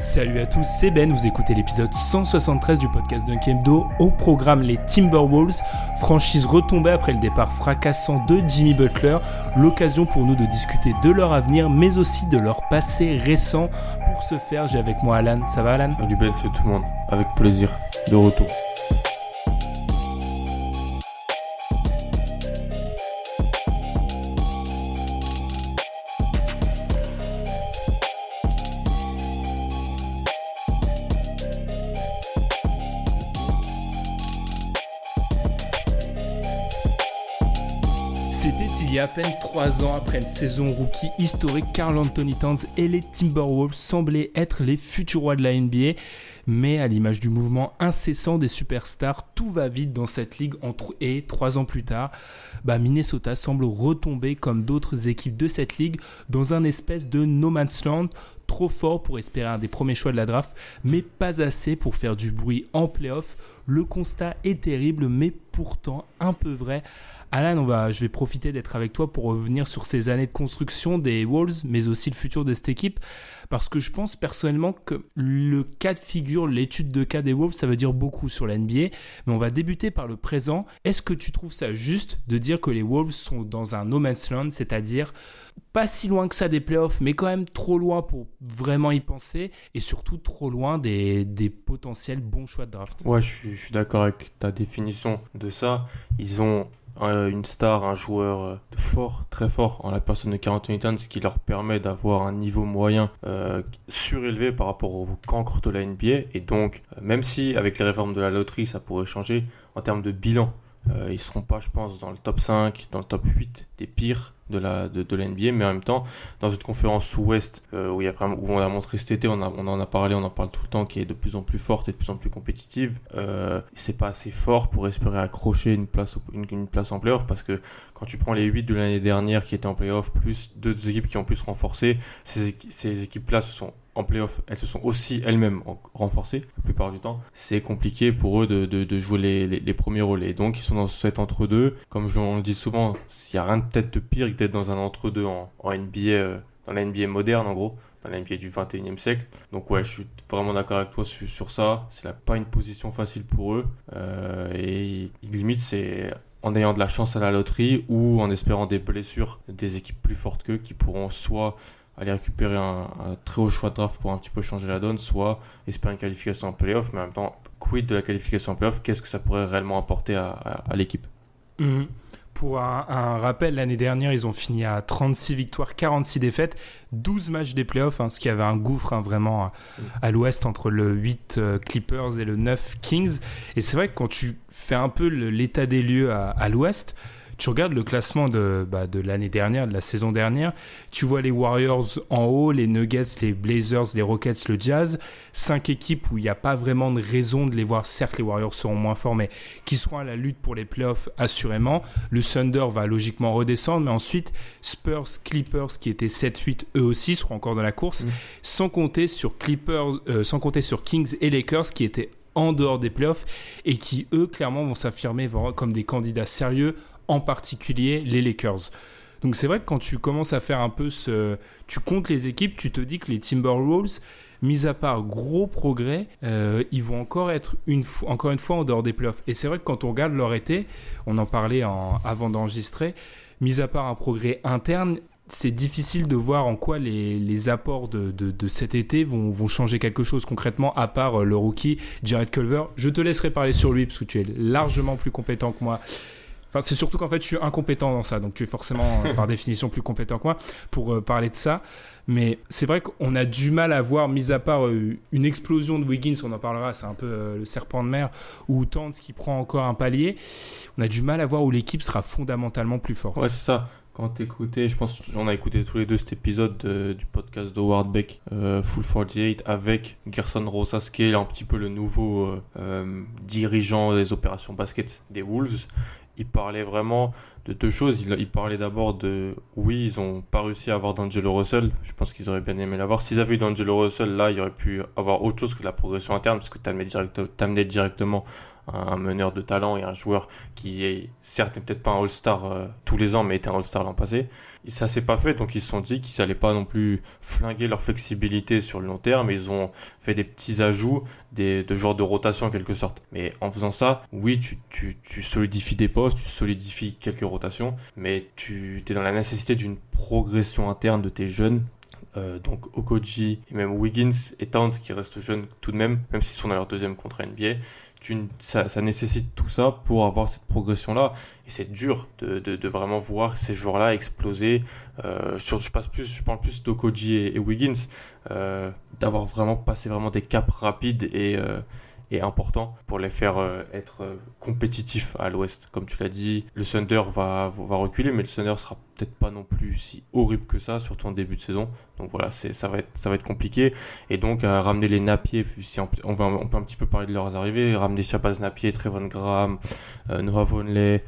Salut à tous, c'est Ben, vous écoutez l'épisode 173 du podcast Dunk Hebdo. Au programme, les Timberwolves, franchise retombée après le départ fracassant de Jimmy Butler. L'occasion pour nous de discuter de leur avenir, mais aussi de leur passé récent. Pour ce faire, j'ai avec moi Alan. Ça va Alan ? Salut Ben, c'est tout le monde, avec plaisir, de retour. À peine 3 ans après une saison rookie historique, Karl-Anthony Towns et les Timberwolves semblaient être les futurs rois de la NBA. Mais à l'image du mouvement incessant des superstars, tout va vite dans cette ligue et 3 ans plus tard, Minnesota semble retomber comme d'autres équipes de cette ligue dans un espèce de no man's land, trop fort pour espérer un des premiers choix de la draft, mais pas assez pour faire du bruit en playoff. Le constat est terrible, mais pourtant un peu vrai. Alan, je vais profiter d'être avec toi pour revenir sur ces années de construction des Wolves, mais aussi le futur de cette équipe, parce que je pense personnellement que le cas de figure, l'étude de cas des Wolves, ça veut dire beaucoup sur la NBA, mais on va débuter par le présent. Est-ce que tu trouves ça juste de dire que les Wolves sont dans un no man's land, c'est-à-dire pas si loin que ça des playoffs, mais quand même trop loin pour vraiment y penser, et surtout trop loin des potentiels bons choix de draft? Ouais, je suis d'accord avec ta définition de ça. Ils ont une star, un joueur fort, très fort en la personne de Karl-Anthony Towns, ce qui leur permet d'avoir un niveau moyen surélevé par rapport au cancre de la NBA, et donc même si avec les réformes de la loterie ça pourrait changer, en termes de bilan ils ne seront pas, je pense, dans le top 5, dans le top 8 des pires de la NBA, mais en même temps dans une conférence sous-ouest où on a montré cet été, on en parle tout le temps, qui est de plus en plus forte et de plus en plus compétitive, c'est pas assez fort pour espérer accrocher une place en playoff, parce que quand tu prends les 8 de l'année dernière qui étaient en playoff, plus deux équipes qui ont pu se renforcer, ces équipes-là se sont en playoff, elles se sont aussi elles-mêmes renforcées la plupart du temps. C'est compliqué pour eux de jouer les premiers rôles, et donc ils sont dans cet entre-deux. Comme on le dit souvent, il n'y a rien de peut-être de pire que d'être dans un entre-deux en NBA, dans la NBA moderne en gros, dans la NBA du 21e siècle. Donc ouais, je suis vraiment d'accord avec toi sur ça. C'est pas une position facile pour eux, et limite c'est en ayant de la chance à la loterie ou en espérant des blessures des équipes plus fortes qu'eux qui pourront soit aller récupérer un très haut choix de draft pour un petit peu changer la donne, soit espérer une qualification en playoff, mais en même temps, quid de la qualification en playoff, qu'est-ce que ça pourrait réellement apporter à l'équipe? Pour un rappel, l'année dernière, ils ont fini à 36 victoires, 46 défaites, 12 matchs des playoffs, ce qui avait un gouffre vraiment à l'ouest entre le 8 Clippers et le 9 Kings. Et c'est vrai que quand tu fais un peu l'état des lieux à l'ouest, tu regardes le classement de l'année dernière, de la saison dernière, tu vois les Warriors en haut, les Nuggets, les Blazers, les Rockets, le Jazz. 5 équipes où il n'y a pas vraiment de raison de les voir. Certes, les Warriors seront moins forts, mais qui seront à la lutte pour les playoffs assurément. Le Thunder va logiquement redescendre, mais ensuite Spurs, Clippers qui étaient 7-8, eux aussi seront encore dans la course, sans compter sur Kings et Lakers qui étaient en dehors des playoffs et qui eux clairement vont s'affirmer comme des candidats sérieux, en particulier les Lakers. Donc c'est vrai que quand tu commences à faire un peu tu comptes les équipes, tu te dis que les Timberwolves, mis à part gros progrès, ils vont encore être encore une fois en dehors des playoffs. Et c'est vrai que quand on regarde leur été, on en parlait avant d'enregistrer, mis à part un progrès interne, c'est difficile de voir en quoi les apports de cet été vont changer quelque chose concrètement, à part le rookie Jarrett Culver. Je te laisserai parler sur lui parce que tu es largement plus compétent que moi. Enfin, c'est surtout qu'en fait, je suis incompétent dans ça. Donc, tu es forcément, par définition, plus compétent que moi pour parler de ça. Mais c'est vrai qu'on a du mal à voir, mis à part une explosion de Wiggins, on en parlera, c'est un peu le serpent de mer, ou Towns qui prend encore un palier. On a du mal à voir où l'équipe sera fondamentalement plus forte. Ouais, c'est ça. Quand t'écoutais, je pense qu'on a écouté tous les deux cet épisode du podcast de Howard Beck, Full 48, avec Gersson Rosas, qui est un petit peu le nouveau dirigeant des opérations basket des Wolves. Il parlait vraiment de deux choses. Il parlait d'abord de, oui, ils n'ont pas réussi à avoir D'Angelo Russell. Je pense qu'ils auraient bien aimé l'avoir. S'ils avaient eu D'Angelo Russell, là, il aurait pu avoir autre chose que la progression interne, parce que t'amenais directement un meneur de talent et un joueur qui est, certes, n'est peut-être pas un All-Star tous les ans, mais était un All-Star l'an passé. Et ça s'est pas fait, donc ils se sont dit qu'ils allaient pas non plus flinguer leur flexibilité sur le long terme. Ils ont fait des petits ajouts, de joueurs de rotation en quelque sorte. Mais en faisant ça, oui, tu solidifies des postes, tu solidifies quelques rotations, mais tu es dans la nécessité d'une progression interne de tes jeunes. Donc Okogie et même Wiggins et Towns qui restent jeunes tout de même, même s'ils sont dans leur deuxième contrat NBA. Ça nécessite tout ça pour avoir cette progression-là. Et c'est dur de vraiment voir ces joueurs-là exploser. Je parle plus d'Okogie et Wiggins, d'avoir vraiment passé vraiment des caps rapides et importants pour les faire être compétitifs à l'Ouest. Comme tu l'as dit, le Thunder va reculer, mais le Thunder sera peut-être pas non plus si horrible que ça, surtout en début de saison. Donc voilà, ça va être compliqué. Et donc, ramener les Napier, si on peut un petit peu parler de leurs arrivées, ramener Shabazz Napier, Trevon Graham, Noah Vonleh,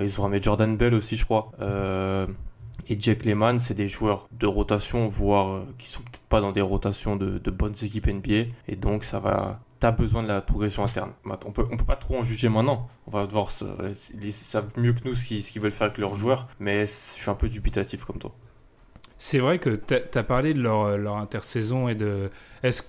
ils ont ramené Jordan Bell aussi, je crois. Et Jake Lehman, c'est des joueurs de rotation, voire qui sont peut-être pas dans des rotations de bonnes équipes NBA. Et donc, t'as besoin de la progression interne. On peut pas trop en juger maintenant. On va devoir, ils savent mieux que nous ce qu'ils veulent faire avec leurs joueurs, mais je suis un peu dubitatif comme toi. C'est vrai que t'as parlé de leur intersaison et de... Est-ce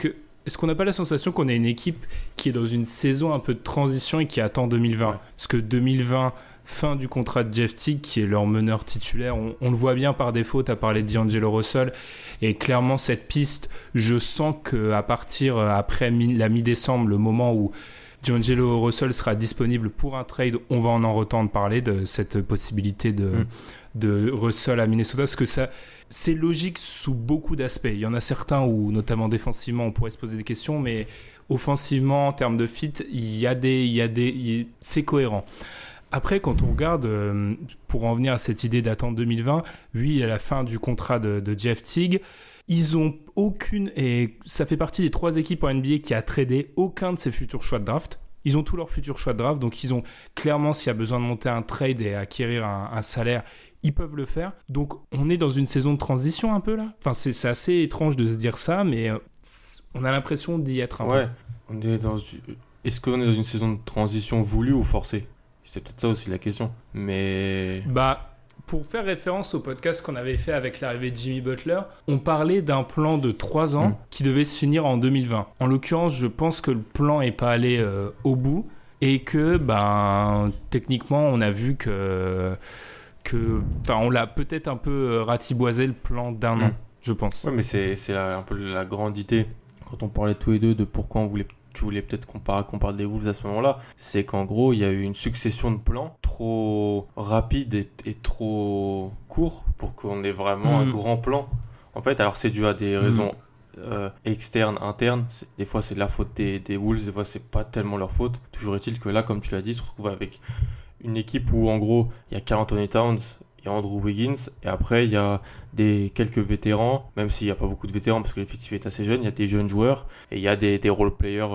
qu'on n'a pas la sensation qu'on est une équipe qui est dans une saison un peu de transition et qui attend 2020 ouais. Parce que 2020... fin du contrat de Jeff Teague, qui est leur meneur titulaire. On le voit bien par défaut, tu as parlé de D'Angelo Russell, et clairement cette piste, je sens qu'à partir après la mi-décembre, le moment où D'Angelo Russell sera disponible pour un trade, on va en entendre parler de cette possibilité de Russell à Minnesota, parce que ça... c'est logique sous beaucoup d'aspects. Il y en a certains où, notamment défensivement, on pourrait se poser des questions, mais offensivement, en termes de fit, c'est cohérent. Après, quand on regarde, pour en venir à cette idée d'attente 2020, lui, à la fin du contrat de Jeff Teague, ils n'ont aucune... Et ça fait partie des trois équipes en NBA qui a tradé aucun de ses futurs choix de draft. Ils ont tous leurs futurs choix de draft, donc ils ont clairement, s'il y a besoin de monter un trade et acquérir un salaire, ils peuvent le faire. Donc, on est dans une saison de transition un peu, là. Enfin, c'est assez étrange de se dire ça, mais on a l'impression d'y être un peu. On est dans... Est-ce qu'on est dans une saison de transition voulue ou forcée ? C'est peut-être ça aussi la question, mais... pour faire référence au podcast qu'on avait fait avec l'arrivée de Jimmy Butler, on parlait d'un plan de 3 ans qui devait se finir en 2020. En l'occurrence, je pense que le plan n'est pas allé au bout et que, techniquement, on a vu que on l'a peut-être un peu ratiboisé le plan d'un an, je pense. Oui, mais c'est un peu la grande idée quand on parlait tous les deux de pourquoi on voulait... Tu voulais peut-être qu'on parle des Wolves à ce moment-là, c'est qu'en gros, il y a eu une succession de plans trop rapides et trop courts pour qu'on ait vraiment un grand plan. En fait, alors c'est dû à des raisons externes, internes. Des fois, c'est de la faute des Wolves, des fois, c'est pas tellement leur faute. Toujours est-il que là, comme tu l'as dit, ils se retrouvent avec une équipe où, en gros, il y a Karl-Anthony Towns, il y a Andrew Wiggins, et après, il y a quelques vétérans, même s'il n'y a pas beaucoup de vétérans parce que l'effectif est assez jeune, il y a des jeunes joueurs et il y a des role-players,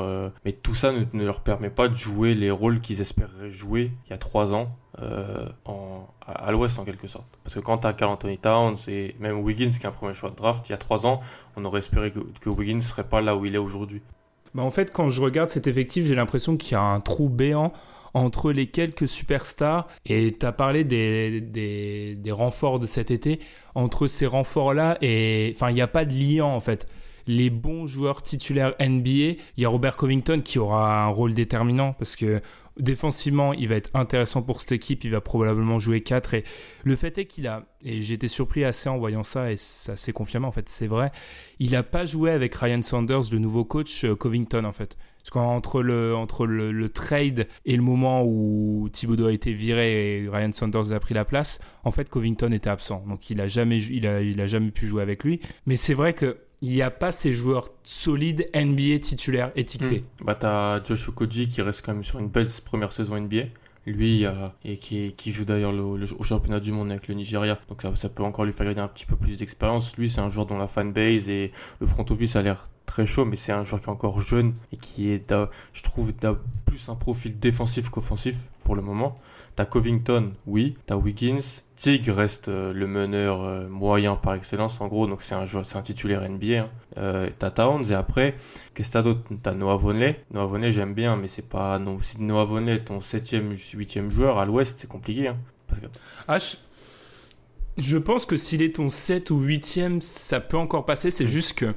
mais tout ça ne leur permet pas de jouer les rôles qu'ils espéraient jouer il y a 3 ans à l'Ouest en quelque sorte. Parce que quand tu as Karl-Anthony Towns et même Wiggins qui est un premier choix de draft, il y a 3 ans, on aurait espéré que Wiggins ne serait pas là où il est aujourd'hui. En fait, quand je regarde cet effectif, j'ai l'impression qu'il y a un trou béant entre les quelques superstars, et tu as parlé des renforts de cet été, entre ces renforts-là, et il n'y a pas de liant en fait. Les bons joueurs titulaires NBA, il y a Robert Covington qui aura un rôle déterminant, parce que défensivement, il va être intéressant pour cette équipe, il va probablement jouer 4, et le fait est qu'il a, et j'étais surpris assez en voyant ça, et ça s'est confirmé en fait, c'est vrai, il n'a pas joué avec Ryan Saunders, le nouveau coach Covington en fait. Parce qu'entre le trade et le moment où Thiodeau a été viré et Ryan Saunders a pris la place, en fait, Covington était absent. Donc, il a jamais pu jouer avec lui. Mais c'est vrai que il n'y a pas ces joueurs solides NBA titulaires étiquetés. Bah, t'as Josh Okogie qui reste quand même sur une belle première saison NBA. Lui, et qui joue d'ailleurs au championnat du monde avec le Nigeria. Donc ça peut encore lui faire gagner un petit peu plus d'expérience. Lui, c'est un joueur dont la fanbase et le front office a l'air très chaud, mais c'est un joueur qui est encore jeune et qui est, je trouve, plus un profil défensif qu'offensif pour le moment. T'as Covington, oui. T'as Wiggins. Teague reste le meneur moyen par excellence, en gros. Donc c'est un titulaire NBA. Hein. T'as Towns et après, qu'est-ce que t'as d'autre ? T'as Noah Vonleh. Noah Vonleh, j'aime bien, mais c'est pas... Non, si Noah Vonleh est ton 7e, 8e joueur, à l'ouest, c'est compliqué. Hein, parce que... je pense que s'il est ton 7 ou 8e, ça peut encore passer. C'est juste que...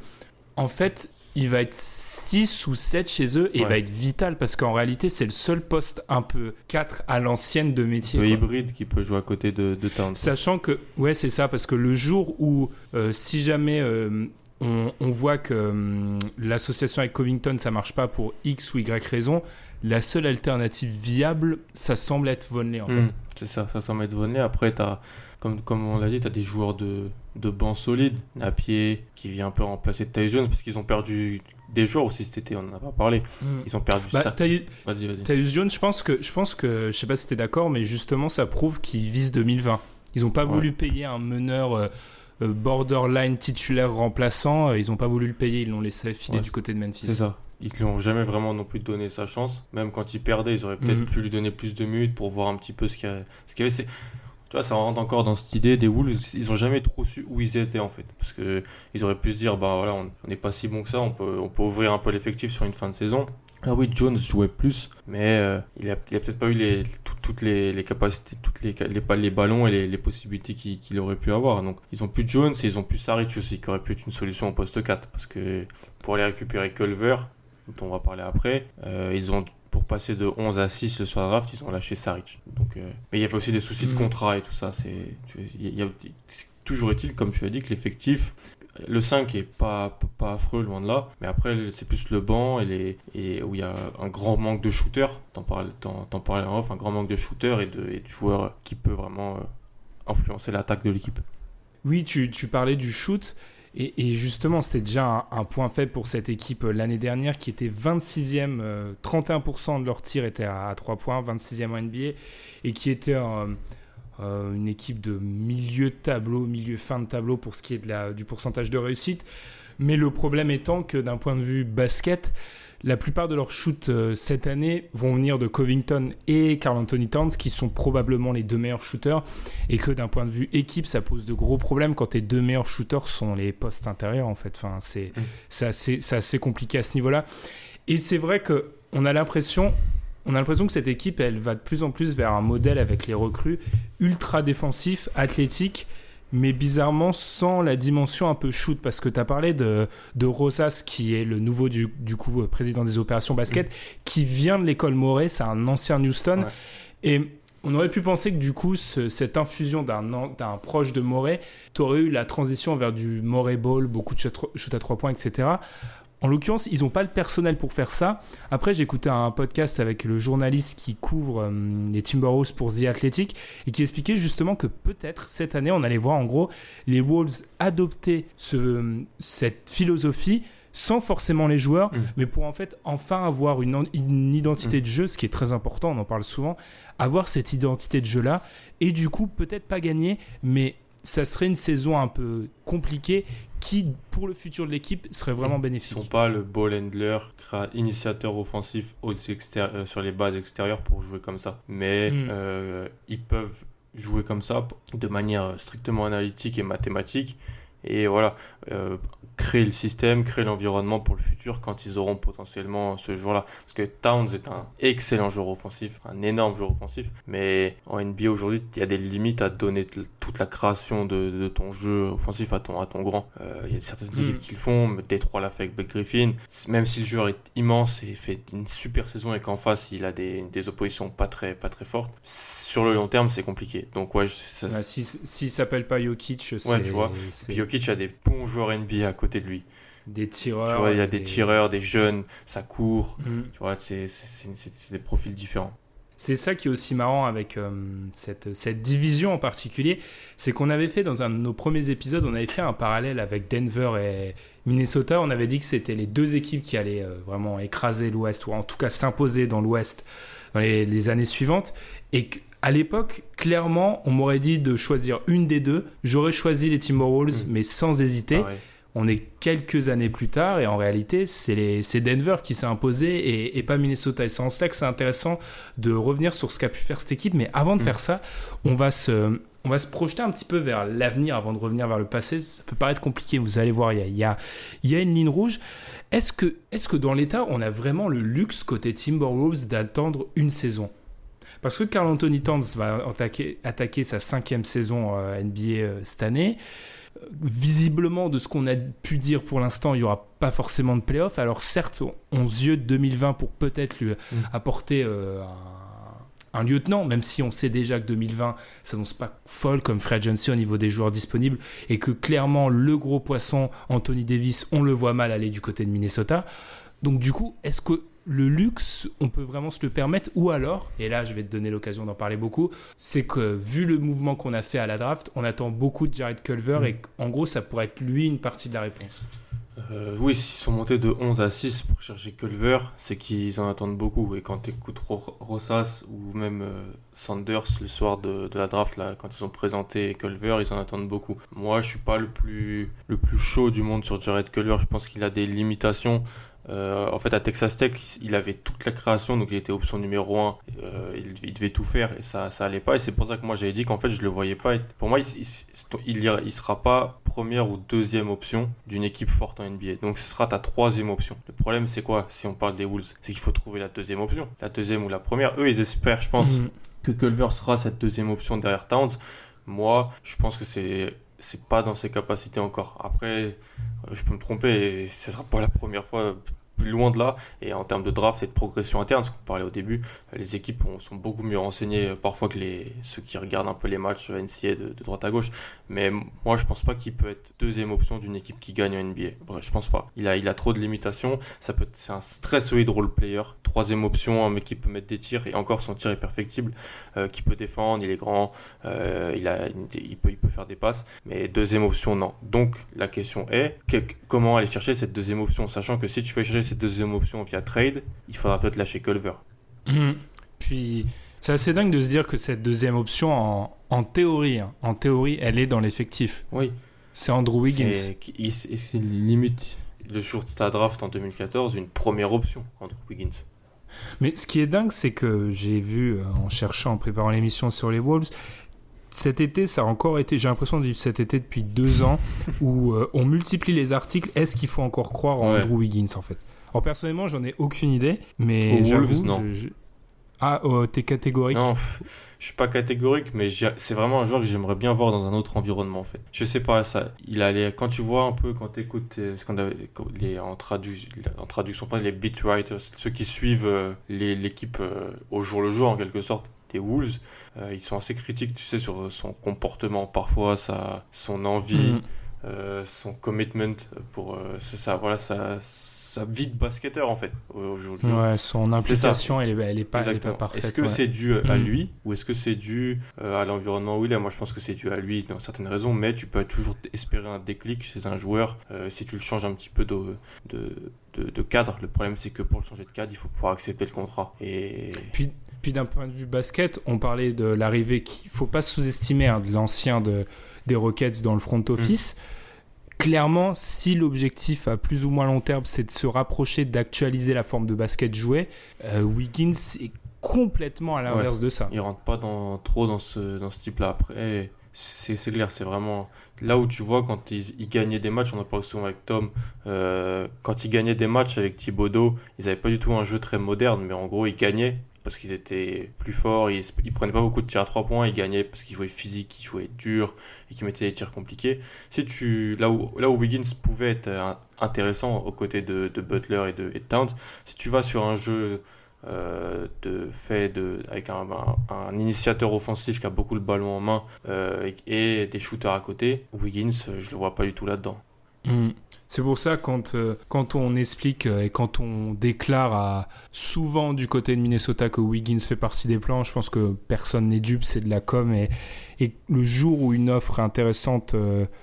En fait, il va être 6 ou 7 chez eux et il va être vital parce qu'en réalité, c'est le seul poste un peu 4 à l'ancienne de métier. Le hybride qui peut jouer à côté de Towns. Sachant que, ouais, c'est ça, parce que le jour où, si jamais on voit que l'association avec Covington, ça marche pas pour X ou Y raison, la seule alternative viable, ça semble être Vonleh en fait. C'est ça, ça semble être Vonleh. Après, t'as, comme on l'a dit, t'as des joueurs de banc solide, Napier qui vient un peu remplacer Tyus Jones parce qu'ils ont perdu des joueurs aussi cet été, on n'en a pas parlé. Ils ont perdu ça. Vas-y. Tyus Jones, je pense que je sais pas si t'es d'accord, mais justement ça prouve qu'ils visent 2020. Ils ont pas voulu payer un meneur borderline titulaire remplaçant, ils ont pas voulu le payer, ils l'ont laissé filer du côté de Memphis. C'est ça. Ils ne lui ont jamais vraiment non plus donné sa chance, même quand il perdait, ils auraient peut-être pu lui donner plus de minutes pour voir un petit peu ce qu'il y avait. C'est... Tu vois, ça rentre encore dans cette idée des Wolves, ils n'ont jamais trop su où ils étaient en fait. Parce qu'ils auraient pu se dire, bah voilà, on n'est pas si bon que ça, on peut ouvrir un peu l'effectif sur une fin de saison. Ah oui, Jones jouait plus, mais il a peut-être pas eu toutes les capacités, les ballons et les possibilités qu'il aurait pu avoir. Donc ils ont plus Jones et ils ont plus Saric aussi, qui aurait pu être une solution au poste 4. Parce que pour aller récupérer Culver, dont on va parler après, pour passer de 11 à 6 sur la draft, ils ont lâché Saric. Donc, mais il y avait aussi des soucis de contrat et tout ça. Toujours est-il, comme tu as dit, que l'effectif, le 5 est pas affreux, loin de là. Mais après, c'est plus le banc et où il y a un grand manque de shooters. T'en parlais en off, un grand manque de shooters et de joueurs qui peut vraiment influencer l'attaque de l'équipe. Oui, tu parlais du shoot. Et justement, c'était déjà un point faible pour cette équipe l'année dernière qui était 26e, 31% de leurs tirs étaient à 3 points, 26e en NBA, et qui était une équipe de milieu de tableau, milieu fin de tableau pour ce qui est du pourcentage de réussite. Mais le problème étant que d'un point de vue basket, la plupart de leurs shoots cette année vont venir de Covington et Karl-Anthony Towns, qui sont probablement les deux meilleurs shooters, et que d'un point de vue équipe, ça pose de gros problèmes quand tes deux meilleurs shooters sont les postes intérieurs, en fait. Enfin, c'est assez compliqué à ce niveau-là. Et c'est vrai qu'on a l'impression... On a l'impression que cette équipe, elle va de plus en plus vers un modèle avec les recrues ultra défensif, athlétique, mais bizarrement sans la dimension un peu shoot, parce que tu as parlé de Rosas, qui est le nouveau du coup président des opérations basket, qui vient de l'école Moret, c'est un ancien Houston, et on aurait pu penser que du coup, cette infusion d'un proche de Moret, tu aurais eu la transition vers du Moret ball, beaucoup de shoot à 3 points, etc. En l'occurrence, ils n'ont pas le personnel pour faire ça. Après, j'écoutais un podcast avec le journaliste qui couvre les Timberwolves pour The Athletic et qui expliquait justement que peut-être cette année, on allait voir en gros les Wolves adopter cette philosophie sans forcément les joueurs, mais pour en fait enfin avoir une identité de jeu, ce qui est très important, on en parle souvent, avoir cette identité de jeu-là et du coup, peut-être pas gagner, mais ça serait une saison un peu compliquée qui, pour le futur de l'équipe, serait vraiment bénéfique. Ils ne sont pas le ball handler, initiateur offensif sur les bases extérieures pour jouer comme ça. Mais ils peuvent jouer comme ça de manière strictement analytique et mathématique. Et voilà, créer le système, créer l'environnement pour le futur quand ils auront potentiellement ce joueur-là. Parce que Towns est un excellent joueur offensif, un énorme joueur offensif. Mais en NBA aujourd'hui, il y a des limites à donner toute la création de ton jeu offensif à ton grand. Il y a certaines équipes qui le font, mais Détroit l'a fait avec Blake Griffin. Même si le joueur est immense et fait une super saison et qu'en face, il a des oppositions pas très fortes, sur le long terme, c'est compliqué. Donc ouais, s'il s'appelle pas Jokic, c'est... Ouais, tu vois, Jokic a des bons joueurs NBA à côté de lui. des tireurs. Tu vois, il y a des tireurs, des jeunes, ça court. Tu vois, c'est des profils différents. C'est ça qui est aussi marrant avec cette division en particulier, c'est qu'on avait fait dans un de nos premiers épisodes, on avait fait un parallèle avec Denver et Minnesota. On avait dit que c'était les deux équipes qui allaient vraiment écraser l'Ouest, ou en tout cas s'imposer dans l'Ouest dans les années suivantes. Et à l'époque, clairement, on m'aurait dit de choisir une des deux. J'aurais choisi les Timberwolves, mais sans hésiter. Ah ouais. On est quelques années plus tard et en réalité, c'est Denver qui s'est imposé et pas Minnesota. Et c'est en cela que c'est intéressant de revenir sur ce qu'a pu faire cette équipe. Mais avant de faire ça, on va se projeter un petit peu vers l'avenir avant de revenir vers le passé. Ça peut paraître compliqué, vous allez voir, il y a une ligne rouge. Est-ce que dans l'état, on a vraiment le luxe côté Timberwolves d'attendre une saison ? Parce que Karl-Anthony Towns va attaquer sa 5e saison NBA cette année. Visiblement, de ce qu'on a pu dire pour l'instant, il n'y aura pas forcément de play-off. Alors certes, on yeux 2020 pour peut-être lui apporter un lieutenant, même si on sait déjà que 2020 s'annonce pas folle comme free agency au niveau des joueurs disponibles et que clairement, le gros poisson, Anthony Davis, on le voit mal aller du côté de Minnesota. Donc du coup, est-ce que le luxe, on peut vraiment se le permettre, ou alors, et là je vais te donner l'occasion d'en parler beaucoup, c'est que vu le mouvement qu'on a fait à la draft, on attend beaucoup de Jarrett Culver et en gros ça pourrait être lui une partie de la réponse. Oui, s'ils sont montés de 11 à 6 pour chercher Culver, c'est qu'ils en attendent beaucoup. Et quand tu écoutes Rosas ou même Sanders le soir de la draft, là, quand ils ont présenté Culver, ils en attendent beaucoup. Moi je suis pas le plus chaud du monde sur Jarrett Culver, je pense qu'il a des limitations. En fait à Texas Tech il avait toute la création, donc il était option numéro 1, il devait tout faire et ça allait pas, et c'est pour ça que moi j'avais dit qu'en fait je le voyais pas, et pour moi il sera pas première ou deuxième option d'une équipe forte en NBA, donc ce sera ta troisième option. Le problème c'est quoi si on parle des Wolves, c'est qu'il faut trouver la deuxième option, la deuxième ou la première. Eux ils espèrent, je pense, que Culver sera cette deuxième option derrière Towns. Moi je pense que c'est pas dans ses capacités encore. Après, je peux me tromper et ce sera pas la première fois, plus loin de là. Et en termes de draft et de progression interne, ce qu'on parlait au début, les équipes sont beaucoup mieux renseignées parfois que ceux qui regardent un peu les matchs NCAA de droite à gauche. Mais moi, je pense pas qu'il peut être deuxième option d'une équipe qui gagne en NBA. Bref, je pense pas. Il a trop de limitations. C'est un très solide role player. Troisième option, mais qui peut mettre des tirs, et encore son tir est perfectible, qui peut défendre, il est grand, il peut faire des passes. Mais deuxième option, non. Donc la question est comment aller chercher cette deuxième option, sachant que si tu veux chercher cette deuxième option via trade, il faudra peut-être lâcher Culver. Puis c'est assez dingue de se dire que cette deuxième option en théorie elle est dans l'effectif. Oui, c'est Andrew Wiggins, c'est limite le jour de ta draft en 2014 une première option, Andrew Wiggins. Mais ce qui est dingue, c'est que j'ai vu en préparant l'émission sur les Wolves cet été, ça a encore été, j'ai l'impression de vivre cet été depuis 2 ans, où on multiplie les articles. Est-ce qu'il faut encore croire en Andrew Wiggins en fait ? Alors personnellement, j'en ai aucune idée, mais aux j'avoue. Wolves, non. T'es catégorique ? Non, je suis pas catégorique, mais c'est vraiment un joueur que j'aimerais bien voir dans un autre environnement en fait. Je sais pas ça. Quand tu vois un peu, quand t'écoutes ce qu'on avait en traduction, enfin les beat writers, ceux qui suivent l'équipe au jour le jour en quelque sorte. Les Wolves, ils sont assez critiques, tu sais, sur son comportement parfois, son envie, son commitment pour sa vie de basketteur en fait aujourd'hui. Ouais, son implication, elle est pas parfaite. Est-ce que c'est dû à lui ou est-ce que c'est dû à l'environnement où il est ? Moi, je pense que c'est dû à lui dans certaines raisons, mais tu peux toujours espérer un déclic chez un joueur si tu le changes un petit peu de cadre. Le problème, c'est que pour le changer de cadre, il faut pouvoir accepter le contrat. Puis d'un point de vue basket, on parlait de l'arrivée qu'il ne faut pas sous-estimer, de l'ancien des Rockets dans le front office. Clairement, si l'objectif à plus ou moins long terme, c'est de se rapprocher, d'actualiser la forme de basket joué, Wiggins est complètement à l'inverse de ça. Il ne rentre pas dans ce type-là. Après, c'est clair, c'est vraiment... Là où tu vois, quand ils gagnaient des matchs, on en parle souvent avec Tom, quand ils gagnaient des matchs avec Thiodeau, ils n'avaient pas du tout un jeu très moderne, mais en gros, ils gagnaient parce qu'ils étaient plus forts, ils prenaient pas beaucoup de tirs à 3 points, ils gagnaient parce qu'ils jouaient physique, ils jouaient dur et qu'ils mettaient des tirs compliqués. Là où Wiggins pouvait être intéressant aux côtés de Butler et de Towns, si tu vas sur un jeu avec un initiateur offensif qui a beaucoup le ballon en main et des shooters à côté, Wiggins, je le vois pas du tout là-dedans. C'est pour ça quand on explique et quand on déclare souvent du côté de Minnesota que Wiggins fait partie des plans, je pense que personne n'est dupe, c'est de la com. Et le jour où une offre intéressante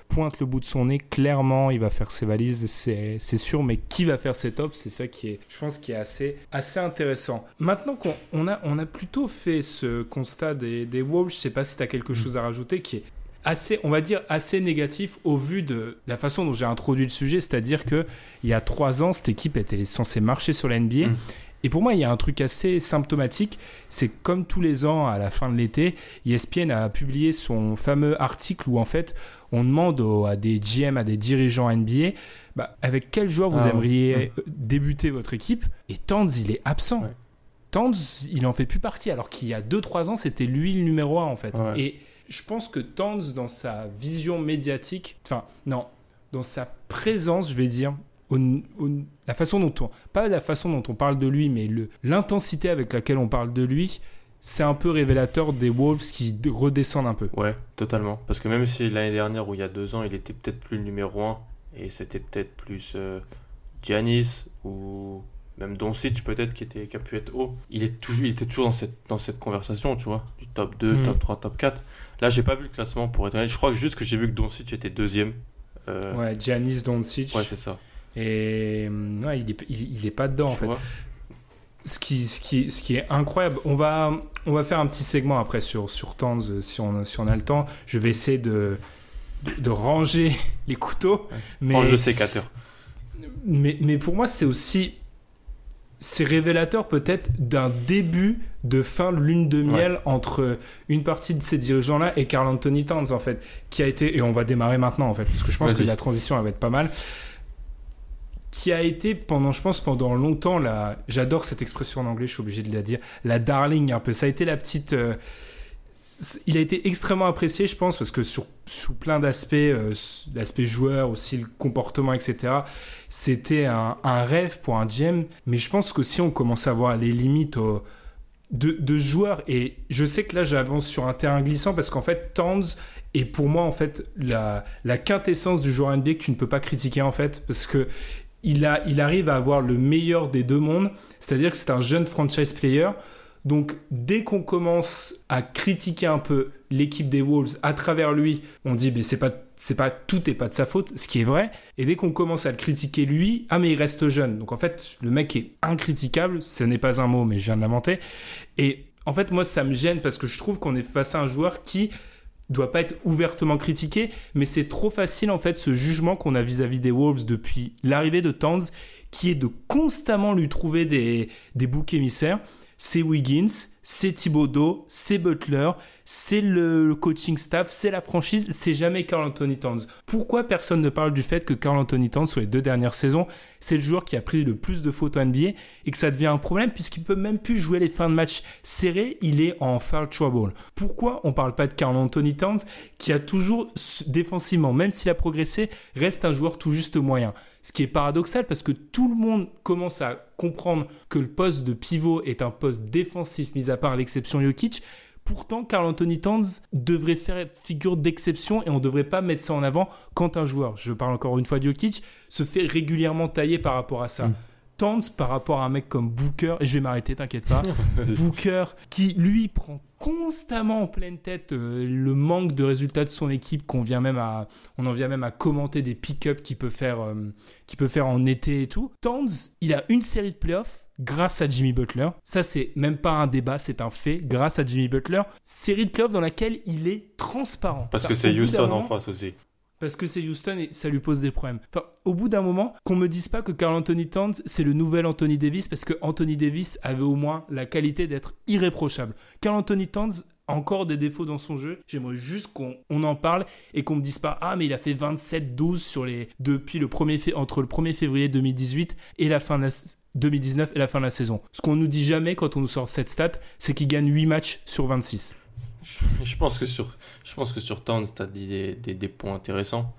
pointe le bout de son nez, clairement, il va faire ses valises, c'est sûr. Mais qui va faire ses tops ? C'est ça qui est, je pense, qui est assez intéressant. Maintenant qu'on a plutôt fait ce constat des Wolves, je ne sais pas si tu as quelque chose à rajouter qui est assez, on va dire, assez négatif au vu de la façon dont j'ai introduit le sujet, c'est-à-dire qu'il y a 3 ans, cette équipe était censée marcher sur la NBA. Et pour moi, il y a un truc assez symptomatique, c'est que comme tous les ans, à la fin de l'été, ESPN a publié son fameux article où en fait, on demande à des GM, à des dirigeants NBA, avec quel joueur vous aimeriez débuter votre équipe ? Et Towns, il est absent. Ouais. Towns, il n'en fait plus partie, alors qu'il y a 2-3 ans, c'était lui le numéro 1 en fait. Ouais. Et je pense que Towns, dans sa vision médiatique, dans sa présence, je vais dire, la façon dont pas la façon dont on parle de lui, mais l'intensité avec laquelle on parle de lui, c'est un peu révélateur des Wolves qui redescendent un peu. Ouais, totalement. Parce que même si l'année dernière ou il y a 2 ans, il était peut-être plus le numéro 1 et c'était peut-être plus Giannis ou même Doncic peut-être qui a pu être haut, il était toujours dans cette conversation, tu vois, du top 2, top 3, top 4. Là, j'ai pas vu le classement pour être honnête. Je crois juste que j'ai vu que Doncic était 2e. Ouais, Giannis, Doncic. Ouais, c'est ça. Et ouais, il est pas dedans, en fait. Ce qui est incroyable. On va faire un petit segment après sur Towns si on a le temps. Je vais essayer de ranger les couteaux. Ouais. Mais, range le sécateur. Mais pour moi, c'est aussi... C'est révélateur peut-être d'un début de fin de lune de miel entre une partie de ces dirigeants-là et Karl-Anthony Towns, en fait, qui a été... Et on va démarrer maintenant, en fait, parce que je pense que la transition, elle va être pas mal. Qui a été, pendant longtemps, j'adore cette expression en anglais, je suis obligé de la dire, la darling, un peu. Ça a été la petite... Il a été extrêmement apprécié, je pense, parce que sous plein d'aspects, l'aspect joueur, aussi le comportement, etc., c'était un rêve pour un GM. Mais je pense que si on commence à voir les limites de joueurs, et je sais que là, j'avance sur un terrain glissant, parce qu'en fait, Towns est pour moi, en fait, la quintessence du joueur NBA que tu ne peux pas critiquer, en fait, parce que il arrive à avoir le meilleur des deux mondes, c'est-à-dire que c'est un jeune franchise player. Donc, dès qu'on commence à critiquer un peu l'équipe des Wolves à travers lui, on dit mais tout n'est pas de sa faute, ce qui est vrai. Et dès qu'on commence à le critiquer lui, mais il reste jeune. Donc en fait, le mec est incritiquable, ce n'est pas un mot, mais je viens de l'inventer. Et en fait, moi, ça me gêne parce que je trouve qu'on est face à un joueur qui doit pas être ouvertement critiqué, mais c'est trop facile en fait ce jugement qu'on a vis-à-vis des Wolves depuis l'arrivée de Towns, qui est de constamment lui trouver des boucs émissaires. C'est Wiggins, c'est Thiodeau, c'est Butler, c'est le coaching staff, c'est la franchise, c'est jamais Karl-Anthony Towns. Pourquoi personne ne parle du fait que Karl-Anthony Towns, sur les 2 dernières saisons, c'est le joueur qui a pris le plus de fautes en NBA et que ça devient un problème puisqu'il ne peut même plus jouer les fins de match serrées, il est en foul trouble. Pourquoi on ne parle pas de Karl-Anthony Towns qui a toujours, défensivement, même s'il a progressé, reste un joueur tout juste moyen ? Ce qui est paradoxal parce que tout le monde commence à comprendre que le poste de pivot est un poste défensif, mis à part l'exception Jokic. Pourtant, Karl-Anthony Towns devrait faire figure d'exception et on ne devrait pas mettre ça en avant quand un joueur, je parle encore une fois de Jokic, se fait régulièrement tailler par rapport à ça. Towns, par rapport à un mec comme Booker, et je vais m'arrêter, t'inquiète pas, Booker qui, lui, prend constamment en pleine tête le manque de résultats de son équipe, on en vient même à commenter des pick-up qu'il peut faire en été et tout. Towns, il a une série de playoffs grâce à Jimmy Butler. Ça, c'est même pas un débat, c'est un fait. Grâce à Jimmy Butler, série de playoffs dans laquelle il est transparent. Parce que c'est Houston en face aussi. Parce que c'est Houston et ça lui pose des problèmes. Enfin, au bout d'un moment, qu'on me dise pas que Karl-Anthony Towns, c'est le nouvel Anthony Davis, parce que Anthony Davis avait au moins la qualité d'être irréprochable. Karl-Anthony Towns a encore des défauts dans son jeu. J'aimerais juste qu'on en parle et qu'on me dise pas « Ah, mais il a fait 27-12 entre le 1er février 2018 et la fin de la 2019 et la fin de la saison. » Ce qu'on nous dit jamais quand on nous sort cette stat, c'est qu'il gagne 8 matchs sur 26. Je pense que sur Towns, t'as dit des points intéressants.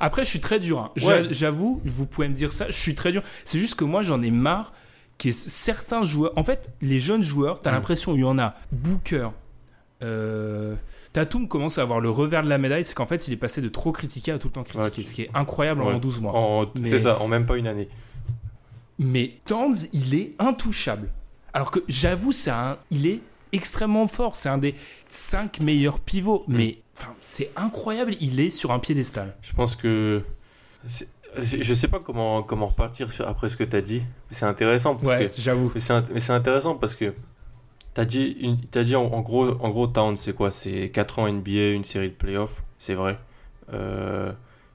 Après, je suis très dur. Hein. Ouais. J'avoue, vous pouvez me dire ça, je suis très dur. C'est juste que moi, j'en ai marre qu'il y ait certains joueurs... En fait, les jeunes joueurs, t'as l'impression qu'il y en a. Booker, Tatum commence à avoir le revers de la médaille, c'est qu'en fait il est passé de trop critiqué à tout le temps critiqué, ce qui est incroyable en 12 mois. C'est ça, en même pas une année. Mais Towns, il est intouchable. Alors que j'avoue, il est extrêmement fort, c'est un des 5 meilleurs pivots, mais c'est incroyable, il est sur un piédestal. Je pense que... Je sais pas comment repartir après ce que t'as dit, c'est intéressant parce que... j'avoue. Mais c'est intéressant parce que t'as dit en gros Towns, c'est quoi? C'est 4 ans NBA, une série de playoffs, c'est vrai.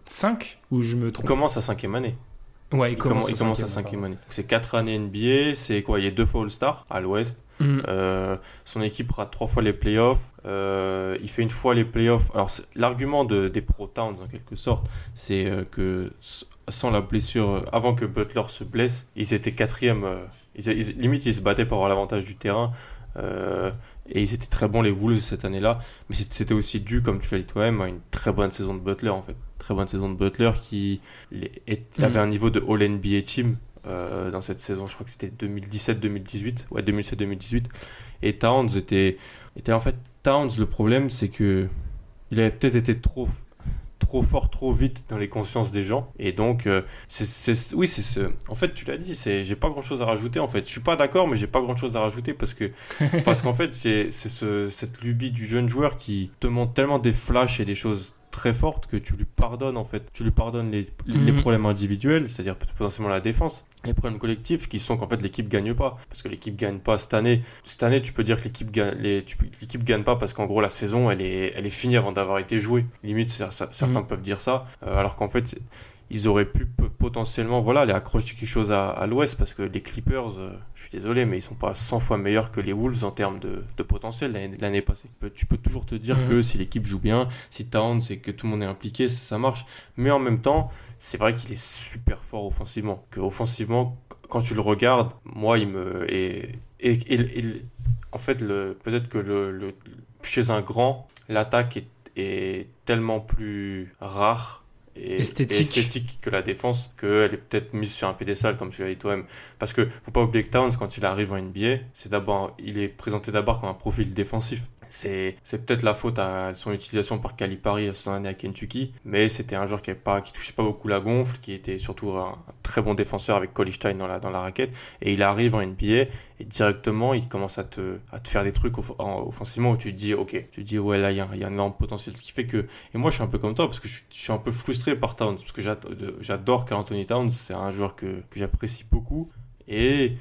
5 ou je me trompe? Commence à 5ème année. Ouais, il commence à 5ème année. C'est 4 années NBA, c'est quoi? Il y a 2 fois All-Star à l'Ouest. Son équipe rate 3 fois les playoffs. Il fait une fois les playoffs. Alors, l'argument des pro Towns, en quelque sorte, c'est que sans la blessure, avant que Butler se blesse, ils étaient 4ème. Limite, ils se battaient pour avoir l'avantage du terrain. Et ils étaient très bons, les Wolves, cette année-là. Mais c'était aussi dû, comme tu l'as dit toi-même, à une très bonne saison de Butler, en fait. Très bonne saison de Butler qui avait un niveau de All-NBA Team dans cette saison. Je crois que c'était 2017-2018. Ouais, 2017-2018. Et Towns était... En fait, Towns, le problème, c'est que il avait peut-être été trop fort, trop vite dans les consciences des gens. Et donc, en fait, tu l'as dit, j'ai pas grand-chose à rajouter, en fait. Je suis pas d'accord, mais j'ai pas grand-chose à rajouter parce qu'en fait, cette lubie du jeune joueur qui te montre tellement des flashs et des choses très forte que tu lui pardonnes en fait. Tu lui pardonnes les problèmes individuels, c'est-à-dire potentiellement la défense, les problèmes collectifs qui sont qu'en fait l'équipe gagne pas. Parce que l'équipe gagne pas cette année. Cette année, tu peux dire que l'équipe gagne pas parce qu'en gros la saison elle est finie avant d'avoir été jouée. Limite, certains peuvent dire ça, alors qu'en fait ils auraient pu potentiellement aller accrocher quelque chose à l'Ouest parce que les Clippers, je suis désolé, mais ils sont pas 100 fois meilleurs que les Wolves en termes de potentiel l'année passée. Tu peux toujours te dire que si l'équipe joue bien, si Towns et que tout le monde est impliqué, ça marche. Mais en même temps, c'est vrai qu'il est super fort offensivement. Que offensivement, quand tu le regardes, moi, il me... en fait, peut-être que chez un grand, l'attaque est tellement plus rare et esthétique que la défense, qu'elle est peut-être mise sur un piédestal comme tu l'as dit toi-même, parce que faut pas oublier que Towns, quand il arrive en NBA, il est présenté d'abord comme un profil défensif. C'est peut-être la faute à son utilisation par Calipari à son année à Kentucky, mais c'était un joueur qui touchait pas beaucoup la gonfle, qui était surtout un très bon défenseur avec Colstein dans la raquette, et il arrive en NBA et directement il commence à te faire des trucs offensivement où tu te dis ouais, là il y a un énorme potentiel, ce qui fait que... Et moi je suis un peu comme toi parce que je suis un peu frustré par Towns, parce que j'adore Karl-Anthony Towns, c'est un joueur que j'apprécie beaucoup, et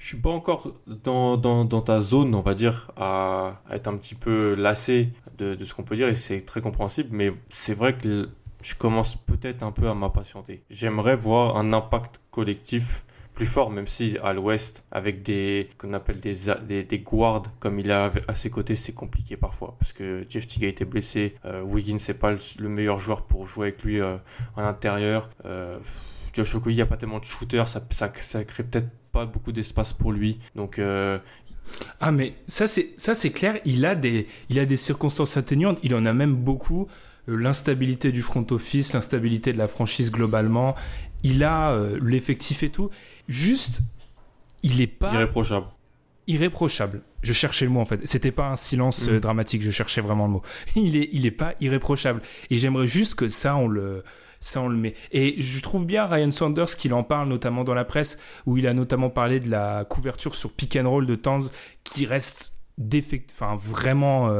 je suis pas encore dans ta zone, on va dire, à être un petit peu lassé de ce qu'on peut dire, et c'est très compréhensible, mais c'est vrai que je commence peut-être un peu à m'impatienter. J'aimerais voir un impact collectif plus fort, même si à l'Ouest, avec qu'on appelle des guards comme il a à ses côtés, c'est compliqué parfois, parce que Jeff Teague a été blessé, Wiggins c'est pas le meilleur joueur pour jouer avec lui en intérieur, Josh Okogie, il n'y a pas tellement de shooters, ça crée peut-être pas beaucoup d'espace pour lui, donc... Ah mais ça c'est clair, il a des circonstances atténuantes, il en a même beaucoup, l'instabilité du front office, l'instabilité de la franchise globalement, il a l'effectif et tout. Juste, il est pas... Irréprochable. Je cherchais le mot en fait. C'était pas un silence dramatique, je cherchais vraiment le mot. Il est pas irréprochable. Et j'aimerais juste que ça on le met. Et je trouve bien Ryan Saunders qu'il en parle notamment dans la presse, où il a notamment parlé de la couverture sur pick and roll de Towns qui reste vraiment